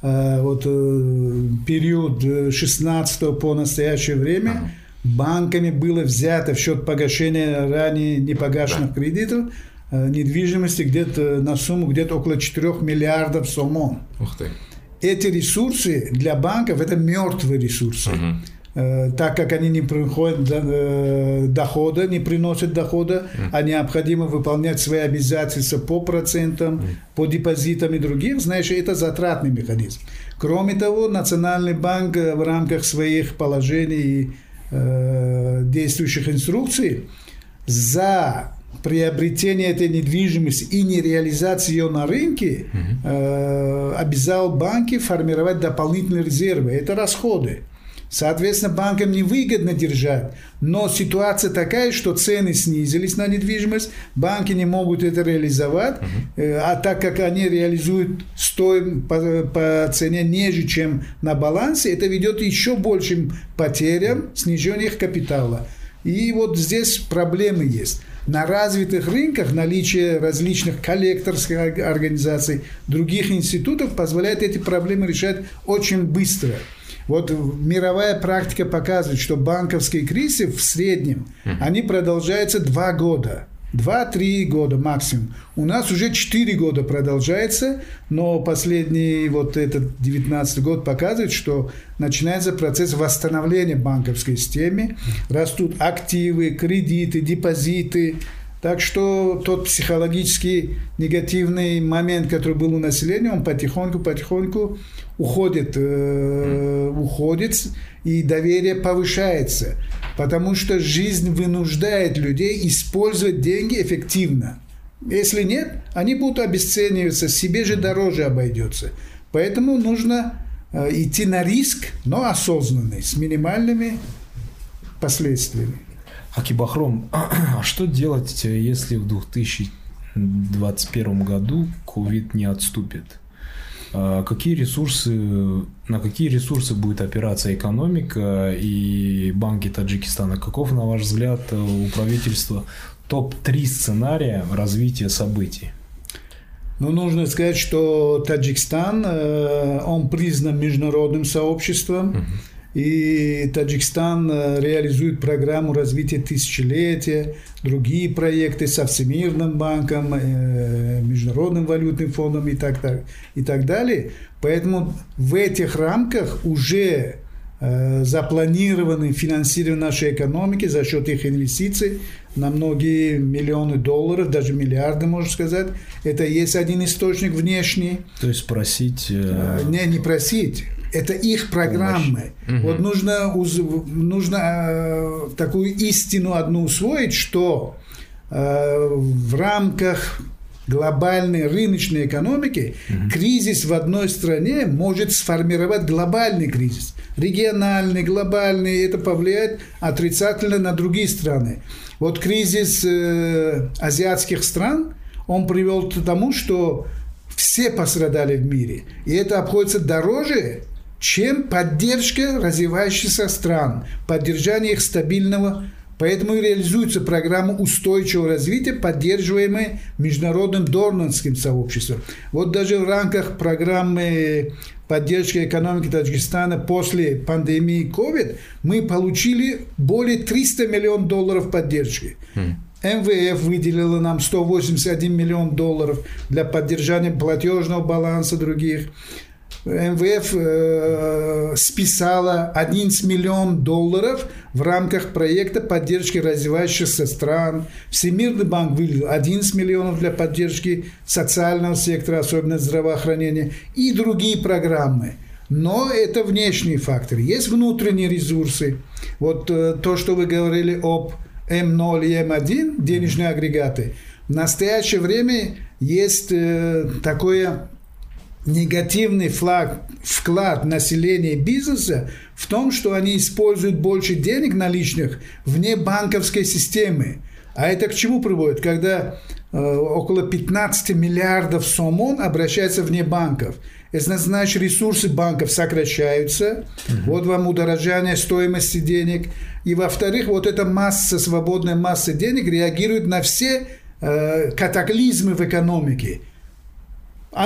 вот период 16 по настоящее время банками было взято в счет погашения ранее непогашенных кредитов недвижимости где-то на сумму где-то около 4 миллиардов сомон. Ух ты. Эти ресурсы для банков – это мертвые ресурсы. Так как они не приходят дохода, не приносят дохода, а необходимо выполнять свои обязательства по процентам, по депозитам и другим, знаешь, это затратный механизм. Кроме того, Национальный банк в рамках своих положений и действующих инструкций за приобретение этой недвижимости и нереализацию ее на рынке обязал банки формировать дополнительные резервы. Это расходы. Соответственно, банкам невыгодно держать, но ситуация такая, что цены снизились на недвижимость, банки не могут это реализовать, а так как они реализуют стоимость по цене ниже, чем на балансе, это ведет к еще большим потерям, снижению их капитала. И вот здесь проблемы есть. На развитых рынках наличие различных коллекторских организаций, других институтов позволяет эти проблемы решать очень быстро. Вот мировая практика показывает, что банковские кризисы в среднем, они продолжаются 2 года, 2-3 года максимум. У нас уже 4 года продолжается, но последний вот этот 19 год показывает, что начинается процесс восстановления банковской системы, растут активы, кредиты, депозиты. Так что тот психологически негативный момент, который был у населения, он потихоньку-потихоньку уходит, и доверие повышается. Потому что жизнь вынуждает людей использовать деньги эффективно. Если нет, они будут обесцениваться, себе же дороже обойдется. Поэтому нужно идти на риск, но осознанный, с минимальными последствиями. Акибахром, а что делать, если в 2021 году ковид не отступит? На какие ресурсы будет опираться экономика и банки Таджикистана? Каков, на ваш взгляд, у правительства топ-3 сценария развития событий? Ну, нужно сказать, что Таджикистан, он признан международным сообществом, и Таджикистан реализует программу развития тысячелетия, другие проекты со Всемирным банком, Международным валютным фондом и так далее. Поэтому в этих рамках уже запланированы финансирование нашей экономики за счет их инвестиций на многие миллионы долларов, даже миллиарды, можно сказать. Это есть один источник внешний. То есть просить... Не просить. Это их программы. Помощь. Вот нужно такую истину одну усвоить, что в рамках глобальной рыночной экономики кризис в одной стране может сформировать глобальный кризис. Региональный, глобальный. Это повлияет отрицательно на другие страны. Вот кризис азиатских стран, он привел к тому, что все пострадали в мире. И это обходится дороже, чем поддержка развивающихся стран, поддержание их стабильного. Поэтому и реализуется программа устойчивого развития, поддерживаемая международным донорским сообществом. Вот даже в рамках программы поддержки экономики Таджикистана после пандемии COVID мы получили более 300 миллионов долларов поддержки. МВФ выделила нам 181 миллион долларов для поддержания платежного баланса других. МВФ списала 11 миллионов долларов в рамках проекта поддержки развивающихся стран. Всемирный банк выделил 11 миллионов для поддержки социального сектора, особенно здравоохранения, и другие программы. Но это внешние факторы. Есть внутренние ресурсы. Вот то, что вы говорили об М0 и М1, денежные агрегаты. В настоящее время есть такое... негативный вклад населения и бизнеса в том, что они используют больше денег наличных вне банковской системы. А это к чему приводит? Когда около 15 миллиардов сомон обращается вне банков. Это значит, ресурсы банков сокращаются, вот вам удорожание стоимости денег. И во-вторых, вот эта свободная масса денег реагирует на все катаклизмы в экономике.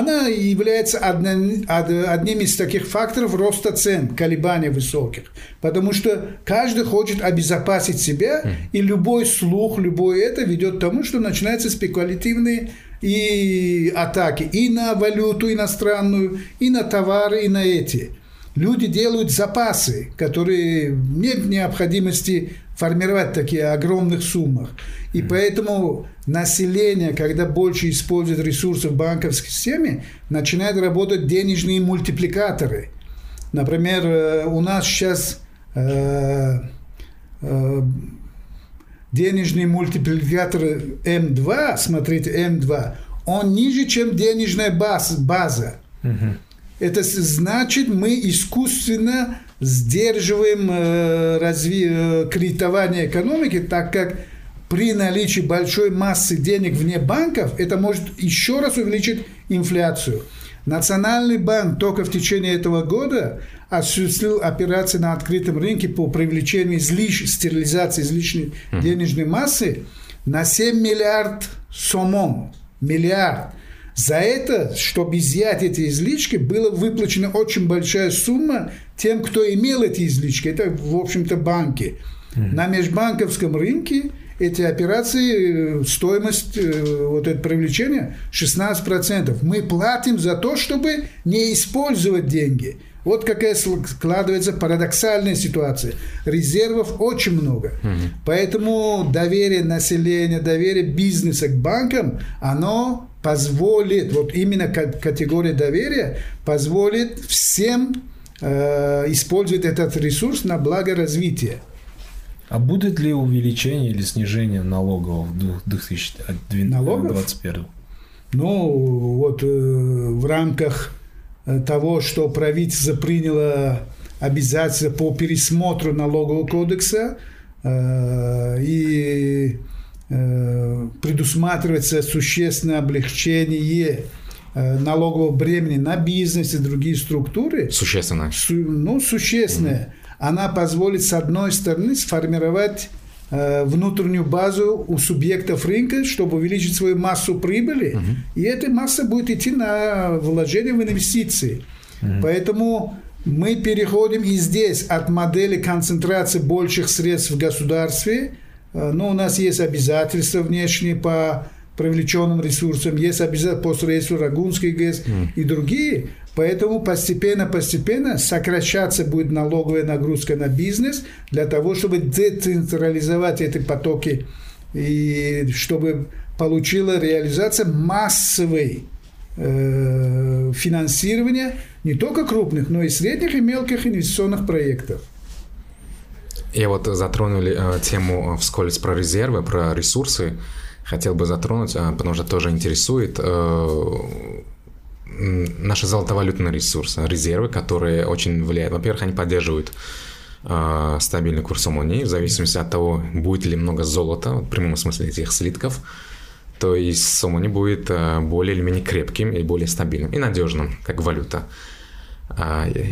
Она является одним из таких факторов роста цен, колебаний высоких. Потому что каждый хочет обезопасить себя, и любой слух, любое это ведет к тому, что начинаются спекулятивные и атаки и на валюту иностранную, и на товары, и на эти. Люди делают запасы, которые нет необходимости формировать в таких огромных суммах. И поэтому население, когда больше использует ресурсы в банковской системе, начинают работать денежные мультипликаторы. Например, у нас сейчас денежный мультипликатор М2, смотрите, М2, он ниже, чем денежная база. Это значит, мы искусственно сдерживаем кредитование экономики, так как при наличии большой массы денег вне банков это может еще раз увеличить инфляцию. Национальный банк только в течение этого года осуществил операции на открытом рынке по привлечению стерилизации излишней денежной массы на 7 миллиардов сомон. Миллиард. За это, чтобы изъять эти излишки, была выплачена очень большая сумма тем, кто имел эти излишки. Это, в общем-то, банки. На межбанковском рынке эти операции, стоимость вот этого привлечения 16%. Мы платим за то, чтобы не использовать деньги. Вот какая складывается парадоксальная ситуация. Резервов очень много. Поэтому доверие населения, доверие бизнеса к банкам, оно... позволит, вот именно категория доверия позволит всем использовать этот ресурс на благо развития. А будет ли увеличение или снижение налогов в 2021? Ну, вот в рамках того, что правительство приняло обязательства по пересмотру налогового кодекса, и предусматривается существенное облегчение налогового бремени на бизнес и другие структуры. Существенное. Существенное. Mm-hmm. Она позволит, с одной стороны, сформировать внутреннюю базу у субъектов рынка, чтобы увеличить свою массу прибыли, uh-huh. и эта масса будет идти на вложение в инвестиции. Uh-huh. Поэтому мы переходим и здесь от модели концентрации больших средств в государстве, но у нас есть обязательства внешние по привлеченным ресурсам, есть обязательства по строительству Рагунской ГЭС uh-huh. и другие. Поэтому постепенно сокращаться будет налоговая нагрузка на бизнес для того, чтобы децентрализовать эти потоки и чтобы получила реализация массовой финансирования не только крупных, но и средних и мелких инвестиционных проектов. Я вот затронули тему вскользь про резервы, про ресурсы. Хотел бы затронуть, потому что тоже интересует... Наши золотовалютные ресурсы, резервы, которые очень влияют. Во-первых, они поддерживают стабильный курс Омони, в зависимости от того, будет ли много золота, в прямом смысле этих слитков, то есть Омони будет более или менее крепким и более стабильным, и надежным, как валюта,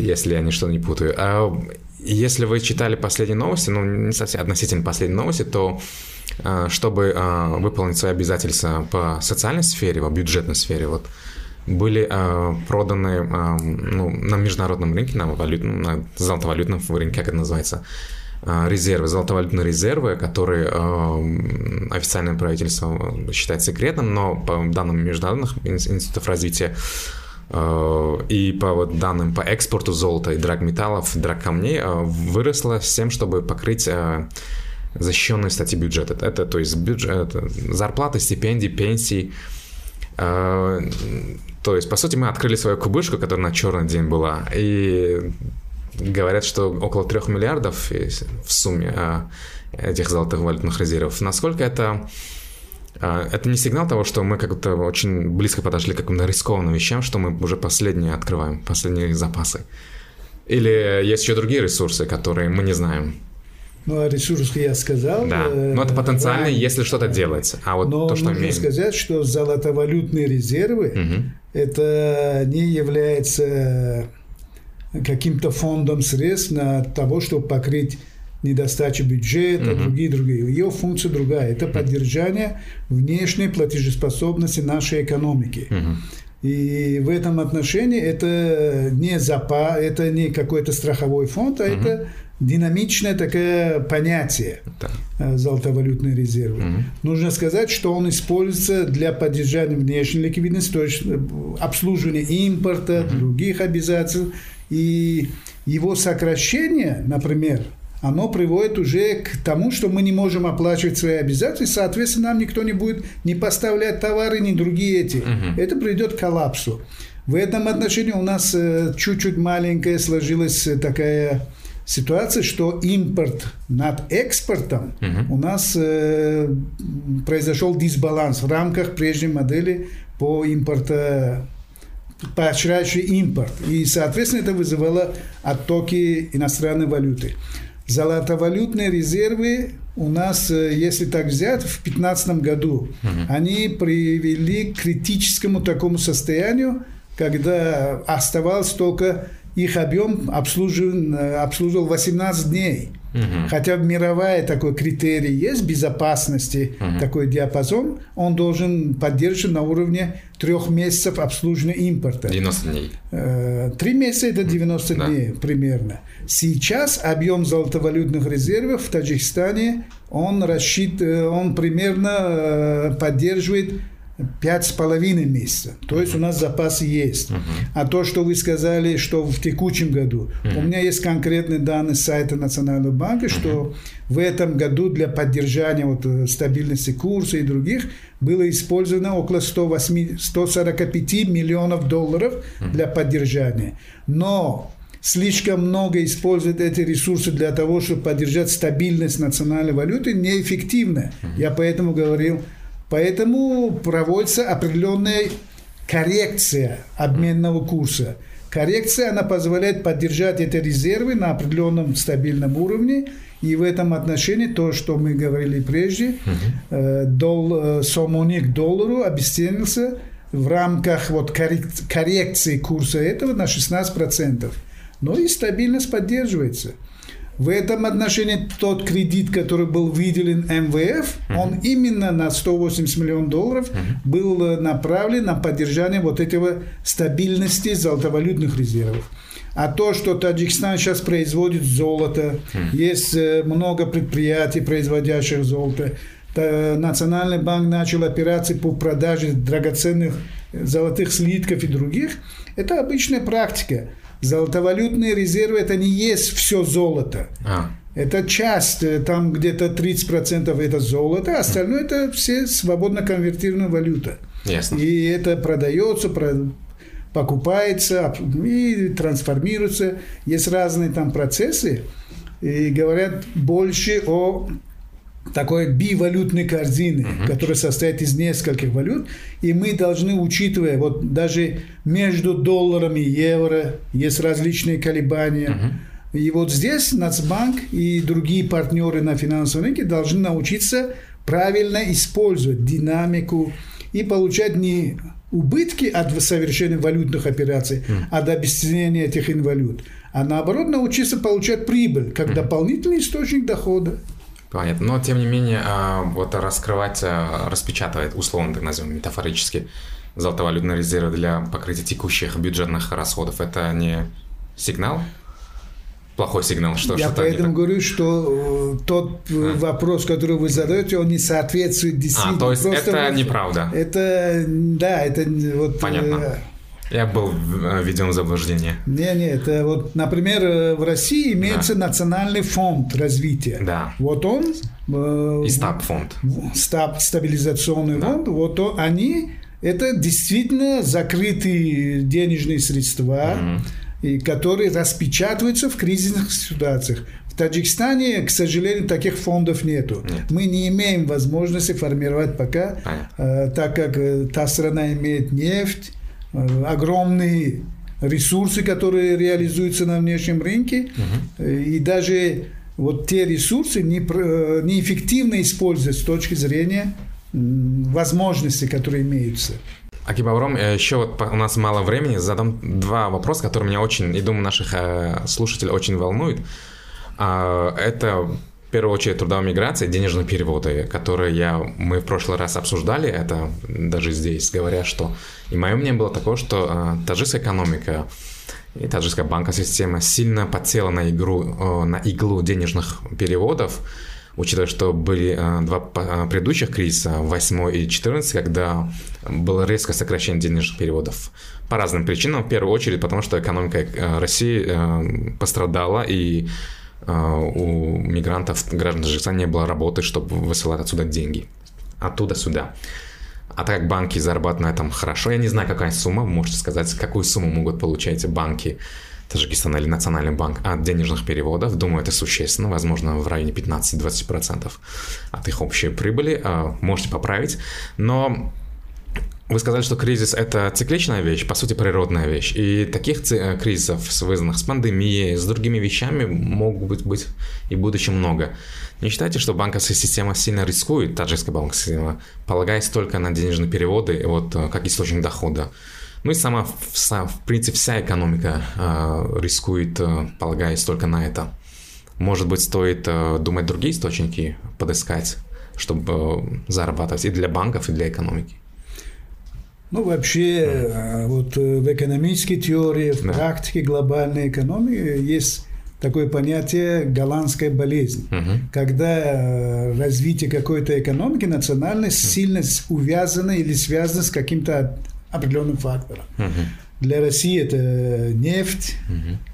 если я ничто не путаю. А если вы читали последние новости, не совсем относительно последней новости, то чтобы выполнить свои обязательства по социальной сфере, по бюджетной сфере, были проданы на международном рынке, на золотовалютном рынке, как это называется, резервы, золотовалютные резервы, которые официальное правительство считает секретным, но по данным международных институтов развития и по данным по экспорту золота и драгметаллов, драгкамней выросло с тем, чтобы покрыть защищенные статьи бюджета. Это, то есть, бюджет, зарплаты, стипендии, пенсии. То есть, по сути, мы открыли свою кубышку, которая на черный день была, и говорят, что около 3 миллиардов в сумме этих золотых валютных резервов. Насколько это не сигнал того, что мы как-то очень близко подошли к каким-то рискованным вещам, что мы уже последние открываем, последние запасы? Или есть еще другие ресурсы, которые мы не знаем? Ну, о ресурсах я сказал. Да, но это потенциально, если что-то делается. А вот но то, что нужно сказать, что золотовалютные резервы, угу. это не является каким-то фондом средств на того, чтобы покрыть недостачу бюджета, угу. другие. Ее функция другая. Это угу. поддержание внешней платежеспособности нашей экономики. Угу. И в этом отношении это не какой-то страховой фонд, а угу. это... динамичное такое понятие золотовалютные резервы. Угу. Нужно сказать, что он используется для поддержания внешней ликвидности, то есть обслуживания импорта, угу. других обязательств. И его сокращение, например, оно приводит уже к тому, что мы не можем оплачивать свои обязательства, и, соответственно, нам никто не будет не поставлять товары, ни другие эти. Угу. Это приведет к коллапсу. В этом отношении у нас чуть-чуть маленькая сложилась такая... ситуация, что импорт над экспортом, угу. у нас произошел дисбаланс в рамках прежней модели по импорту, поощряющей импорт. И, соответственно, это вызывало оттоки иностранной валюты. Золотовалютные резервы у нас, если так взять, в 2015 году, угу. они привели к критическому такому состоянию, когда оставалось только... их объем обслуживал 18 дней. Uh-huh. Хотя мировой такой критерий есть безопасности, uh-huh. такой диапазон, он должен поддерживаться на уровне 3 месяцев обслуживания импорта. 90 дней. 3 месяца – это 90 uh-huh. дней примерно. Сейчас объем золотовалютных резервов в Таджикистане, он примерно поддерживает 5,5 месяца. То есть у нас запасы есть. Uh-huh. А то, что вы сказали, что в текущем году, uh-huh. у меня есть конкретные данные с сайта Национального банка, uh-huh. что в этом году для поддержания стабильности курса и других было использовано около 145 миллионов долларов uh-huh. для поддержания. Но слишком много использовать эти ресурсы для того, чтобы поддержать стабильность национальной валюты, неэффективно. Uh-huh. Я поэтому говорил. Поэтому проводится определенная коррекция обменного курса. Коррекция, она позволяет поддержать эти резервы на определенном стабильном уровне. И в этом отношении то, что мы говорили прежде, сомони к доллару обесценился в рамках вот коррекции курса этого на 16%. Но и стабильность поддерживается. В этом отношении тот кредит, который был выделен МВФ, он именно на 180 миллионов долларов был направлен на поддержание вот этого стабильности золотовалютных резервов. А то, что Таджикистан сейчас производит золото, есть много предприятий, производящих золото, Национальный банк начал операции по продаже драгоценных золотых слитков и других, это обычная практика. Золотовалютные резервы – это не есть все золото. Это часть, там где-то 30% это золото, а остальное – это все свободно конвертируемая валюта. Ясно. И это продается, покупается и трансформируется. Есть разные там процессы. И говорят больше о такой бивалютной корзины, которая состоит из нескольких валют, и мы должны, учитывая, вот даже между долларом и евро есть различные колебания, и вот здесь Нацбанк и другие партнеры на финансовом рынке должны научиться правильно использовать динамику и получать не убытки от совершения валютных операций, от обесценения этих инвалют, а наоборот научиться получать прибыль как дополнительный источник дохода. Понятно. Но, тем не менее, вот раскрывать, распечатывать, условно так назовем, метафорически, золотовалютные резервы для покрытия текущих бюджетных расходов, это не сигнал? Плохой сигнал, что я что-то... Я поэтому говорю, что тот вопрос, который вы задаете, он не соответствует действительности. То есть просто это неправда? Это, да, это вот... Понятно. Я был введен в заблуждение. Нет, вот, например, в России имеется Национальный фонд развития. Да. Вот он. И СТАП-фонд. Стабилизационный фонд. Вот он, они, это действительно закрытые денежные средства, и которые распечатываются в кризисных ситуациях. В Таджикистане, к сожалению, таких фондов нету. Нет. Мы не имеем возможности формировать пока, так как та страна имеет нефть, огромные ресурсы, которые реализуются на внешнем рынке, и даже вот те ресурсы неэффективно используются с точки зрения возможностей, которые имеются. Акибавром, еще вот у нас мало времени, задам два вопроса, которые меня очень, и думаю, наших слушателей очень волнуют. Это... В первую очередь трудовая миграция, денежные переводы, которые мы в прошлый раз обсуждали, это даже здесь, говоря, что... И мое мнение было такое, что таджикская экономика и таджикская банковская система сильно подсела на иглу денежных переводов, учитывая, что были два предыдущих кризиса, 8 и 14, когда было резкое сокращение денежных переводов. По разным причинам, в первую очередь, потому что экономика России пострадала, и у мигрантов, граждан Таджикистана, не было работы, чтобы высылать отсюда деньги. Оттуда сюда. А так как банки зарабатывают на этом хорошо, я не знаю, какая сумма, вы можете сказать, какую сумму могут получать банки Таджикистана или Национальный банк от денежных переводов. Думаю, это существенно, возможно, в районе 15-20% от их общей прибыли. Можете поправить. Но вы сказали, что кризис – это цикличная вещь, по сути, природная вещь. И таких кризисов, связанных с пандемией, с другими вещами, могут быть и в будущем много. Не считаете, что банковская система сильно рискует, таджикская банковская система, полагаясь только на денежные переводы, вот, как источник дохода? Ну и в принципе, вся экономика рискует, полагаясь только на это. Может быть, стоит думать другие источники подыскать, чтобы зарабатывать и для банков, и для экономики? Ну, вообще, вот в экономической теории, в практике глобальной экономики есть такое понятие «голландская болезнь», когда развитие какой-то экономики национально сильно увязано или связано с каким-то определенным фактором. Для России это нефть,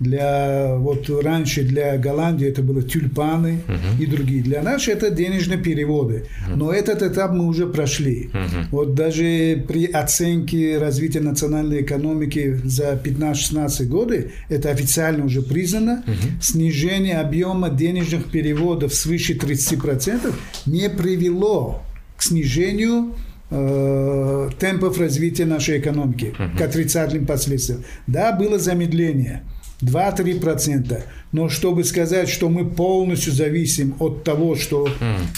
для, вот раньше для Голландии это были тюльпаны и другие. Для нас это денежные переводы, но этот этап мы уже прошли. Вот даже при оценке развития национальной экономики за 15-16 годы, это официально уже признано, снижение объема денежных переводов свыше 30% не привело к снижению темпов развития нашей экономики к отрицательным последствиям. Да, было замедление, 2-3%, но чтобы сказать, что мы полностью зависим от того, что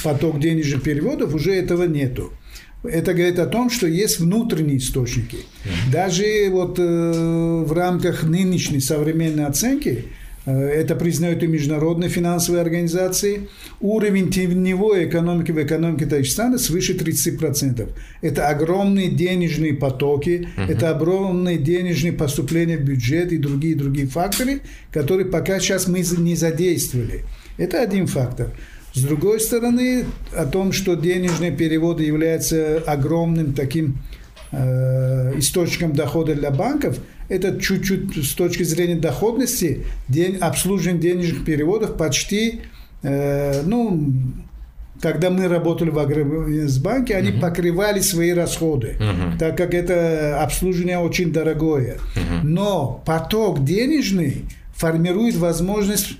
поток денежных переводов, уже этого нету. Это говорит о том, что есть внутренние источники. Даже вот в рамках нынешней современной оценки, это признают и международные финансовые организации, уровень теневой экономики в экономике Таджикистана свыше 30%. Это огромные денежные потоки, это огромные денежные поступления в бюджет и другие факторы, которые пока сейчас мы не задействовали. Это один фактор. С другой стороны, о том, что денежные переводы являются огромным таким источником дохода для банков, это чуть-чуть с точки зрения доходности, обслуживание денежных переводов почти, когда мы работали в Агробизнесбанке, они покрывали свои расходы, так как это обслуживание очень дорогое. Но поток денежный формирует возможность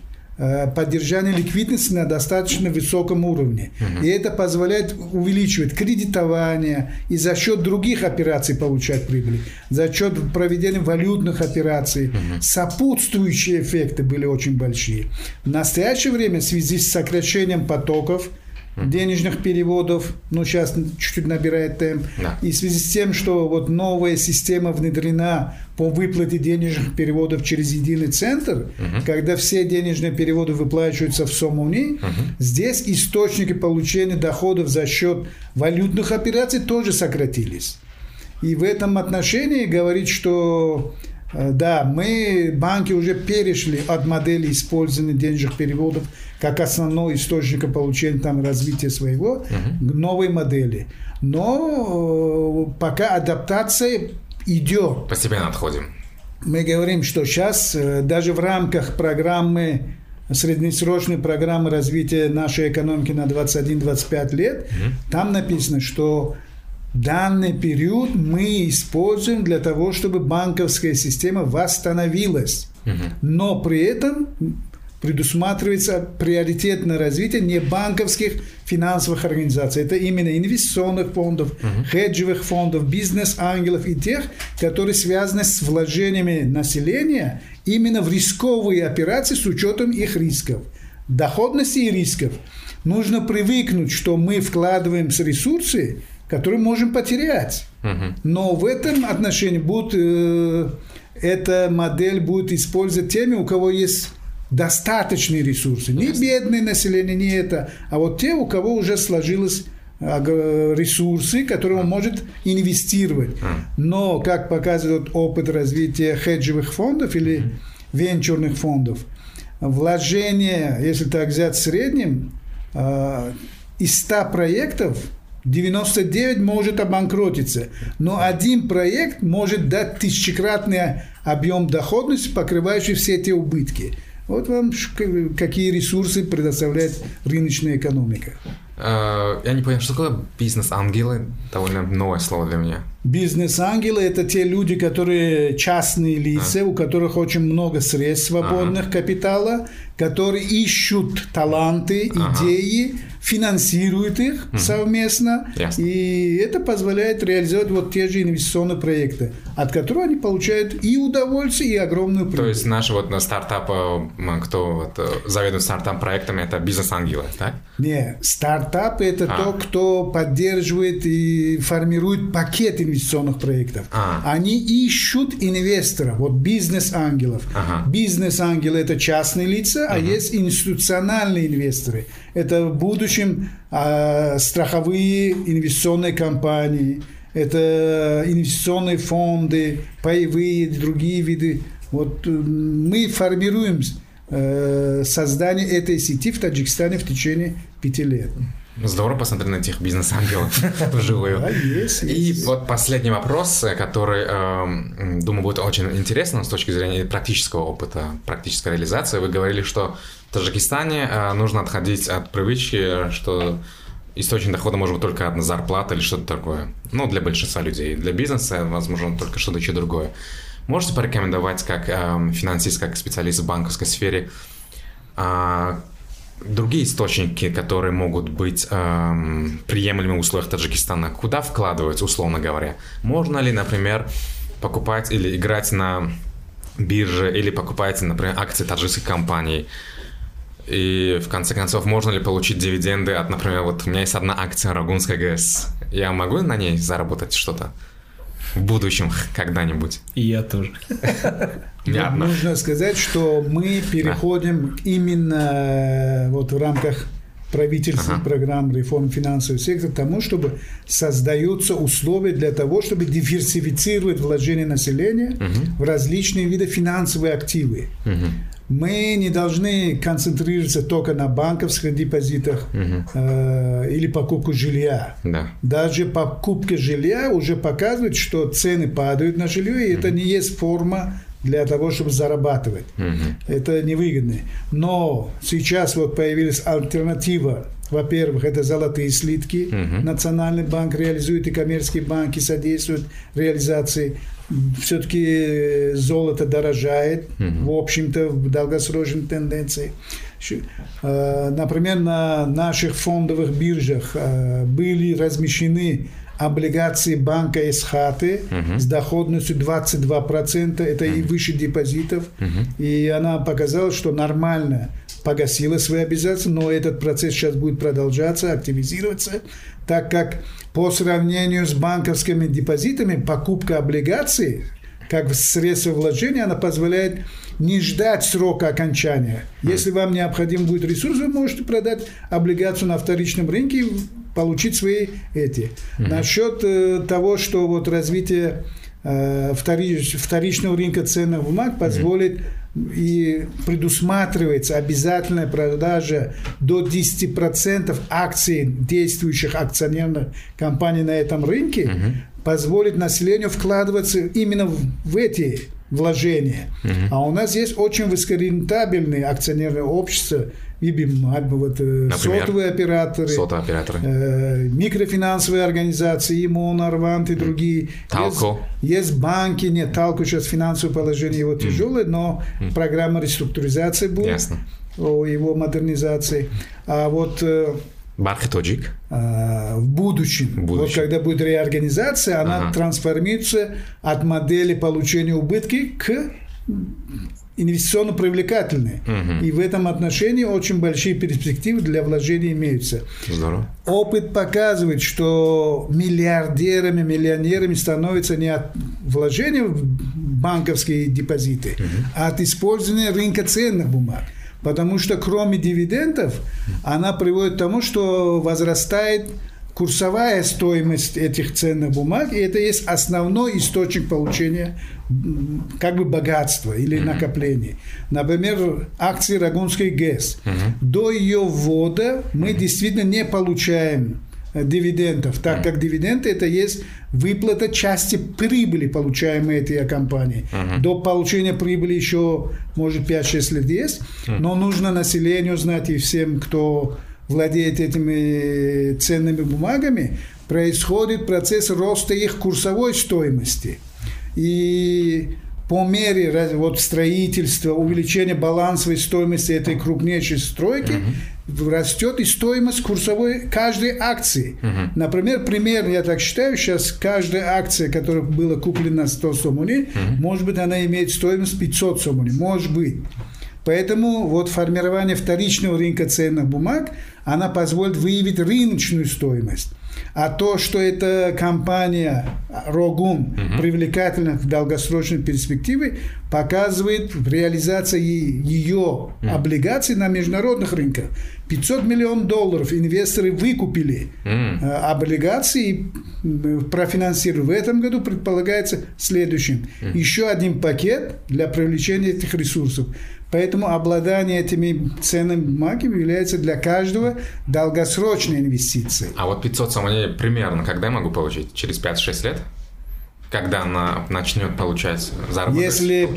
поддержание ликвидности на достаточно высоком уровне. И это позволяет увеличивать кредитование и за счет других операций получать прибыль, за счет проведения валютных операций. Сопутствующие эффекты были очень большие. В настоящее время в связи с сокращением потоков денежных переводов, сейчас чуть-чуть набирает темп, и в связи с тем, что вот новая система внедрена по выплате денежных переводов через единый центр, когда все денежные переводы выплачиваются в Сомони, здесь источники получения доходов за счет валютных операций тоже сократились. И в этом отношении говорить, что банки уже перешли от модели использования денежных переводов как основного источника получения развития своего к новой модели. Но пока адаптация идет. Постепенно отходим. Мы говорим, что сейчас даже в рамках программы, среднесрочной программы развития нашей экономики на 21-25 лет, там написано, что данный период мы используем для того, чтобы банковская система восстановилась. Но при этом предусматривается приоритетное развитие не банковских финансовых организаций. Это именно инвестиционных фондов, хеджевых фондов, бизнес-ангелов и тех, которые связаны с вложениями населения именно в рисковые операции с учетом их рисков, доходности и рисков. Нужно привыкнуть, что мы вкладываем ресурсы, которые можем потерять. Но в этом отношении эта модель будет использовать теми, у кого есть достаточные ресурсы. Не бедное население, не это, а вот те, у кого уже сложилось ресурсы, которые он может инвестировать. Но, как показывает опыт развития хеджевых фондов или венчурных фондов, вложение, если так взять в среднем, из 100 проектов 99 может обанкротиться, но один проект может дать тысячекратный объем доходности, покрывающий все те убытки. Вот вам какие ресурсы предоставляет рыночная экономика. Я не понял, что такое бизнес-ангелы? Довольно новое слово для меня. Бизнес-ангелы – это те люди, которые частные лица, у которых очень много средств свободных капитала, которые ищут таланты, идеи, финансируют их совместно. И это позволяет реализовать вот те же инвестиционные проекты, от которых они получают и удовольствие, и огромную прибыль. То есть наши стартапы, кто заведует стартап-проектами, это бизнес-ангелы, да? Нет, стартапы – это тот, кто поддерживает и формирует пакет инвестиционных проектов. Они ищут инвесторов, бизнес-ангелов. Бизнес-ангелы – это частные лица, а есть институциональные инвесторы. Это в будущем страховые инвестиционные компании, это инвестиционные фонды, паевые, другие виды. Мы формируем создание этой сети в Таджикистане в течение 5 лет. Здорово посмотреть на этих бизнес-ангелов вживую. И последний вопрос, который, думаю, будет очень интересен с точки зрения практического опыта, практической реализации. Вы говорили, что в Таджикистане нужно отходить от привычки, что источник дохода может быть только одна зарплата или что-то такое. Для большинства людей. Для бизнеса, возможно, только что-то еще другое. Можете порекомендовать как финансист, как специалист в банковской сфере, другие источники, которые могут быть приемлемы в условиях Таджикистана, куда вкладываются, условно говоря? Можно ли, например, покупать или играть на бирже, или покупать, например, акции таджикской компании? И, в конце концов, можно ли получить дивиденды от, например, вот у меня есть одна акция Рагунской ГЭС. Я могу на ней заработать что-то в будущем когда-нибудь? И я тоже. Нужно сказать, что мы переходим именно вот в рамках правительственных программ реформ финансового сектора к тому, чтобы создаются условия для того, чтобы диверсифицировать вложения населения в различные виды финансовые активы. Мы не должны концентрироваться только на банковских депозитах или покупке жилья. Да. Даже покупка жилья уже показывает, что цены падают на жилье, и это не есть форма для того, чтобы зарабатывать. Это невыгодно. Но сейчас вот появилась альтернатива. Во-первых, это золотые слитки. Национальный банк реализует, и коммерческие банки содействуют реализации. Все-таки золото дорожает, в общем-то, в долгосрочной тенденции. Например, на наших фондовых биржах были размещены облигации банка Исхаты с доходностью 22%, это и выше депозитов, и она показала, что нормально погасила свои обязательства, но этот процесс сейчас будет продолжаться, активизироваться, так как по сравнению с банковскими депозитами покупка облигаций как средство вложения, она позволяет не ждать срока окончания. Если вам необходим будет ресурс, вы можете продать облигацию на вторичном рынке и получить свои эти. Насчет того, что вот развитие вторичного рынка ценных бумаг позволит и предусматривается обязательная продажа до 10% акций действующих акционерных компаний на этом рынке, позволит населению вкладываться именно в эти вложения. А у нас есть очень высокорентабельные акционерные общества, вот, сотовые операторы, микрофинансовые организации, ИМОН, Арвант и другие. Талко. Есть банки, нет, Талко сейчас финансовое положение его тяжелое, но программа реструктуризации будет, его модернизации. А вот Бархат-Оджик? В будущем. Вот когда будет реорганизация, она трансформируется от модели получения убытки к инвестиционно привлекательной. И в этом отношении очень большие перспективы для вложений имеются. Здорово. Опыт показывает, что миллиардерами, миллионерами становятся не от вложения в банковские депозиты, а от использования рынка ценных бумаг. Потому что кроме дивидендов, она приводит к тому, что возрастает курсовая стоимость этих ценных бумаг, и это есть основной источник получения как бы богатства или накопления. Например, акции Рагунской ГЭС. До ее ввода мы действительно не получаем дивидендов, так как дивиденды это есть выплата части прибыли, получаемой этой компании. До получения прибыли еще, может, 5-6 лет есть, но нужно населению знать и всем, кто владеет этими ценными бумагами, происходит процесс роста их курсовой стоимости. И по мере вот, строительства, увеличения балансовой стоимости этой крупнейшей стройки растет и стоимость курсовой каждой акции. Например, пример, я так считаю, сейчас каждая акция, которая была куплена 100 сомони, может быть, она имеет стоимость 500 сомони, может быть. Поэтому вот формирование вторичного рынка ценных бумаг, она позволит выявить рыночную стоимость. А то, что эта компания Рогум привлекательна в долгосрочной перспективе, показывает реализация ее облигаций на международных рынках. 500 миллионов долларов инвесторы выкупили облигации и профинансировали. В этом году предполагается следующим. Еще один пакет для привлечения этих ресурсов. Поэтому обладание этими ценными бумагами является для каждого долгосрочной инвестицией. А вот 500 сомони примерно когда я могу получить? Через 5-6 лет? Когда она начнет получать заработок? Если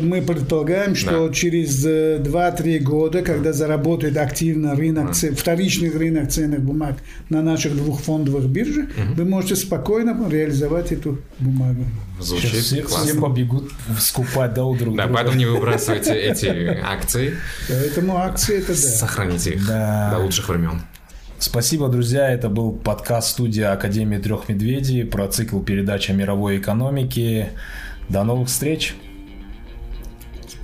мы предполагаем, что через 2-3 года, когда заработает активно рынок, вторичный рынок ценных бумаг на наших двух фондовых биржах, вы можете спокойно реализовать эту бумагу. Звучит классно. Все побегут скупать друг друга. Да, поэтому не выбрасывайте эти акции. Поэтому акции это да. Сохраните их до лучших времен. Спасибо, друзья. Это был подкаст студия Академии Трех Медведей про цикл передач о мировой экономике. До новых встреч.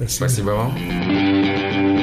Спасибо вам.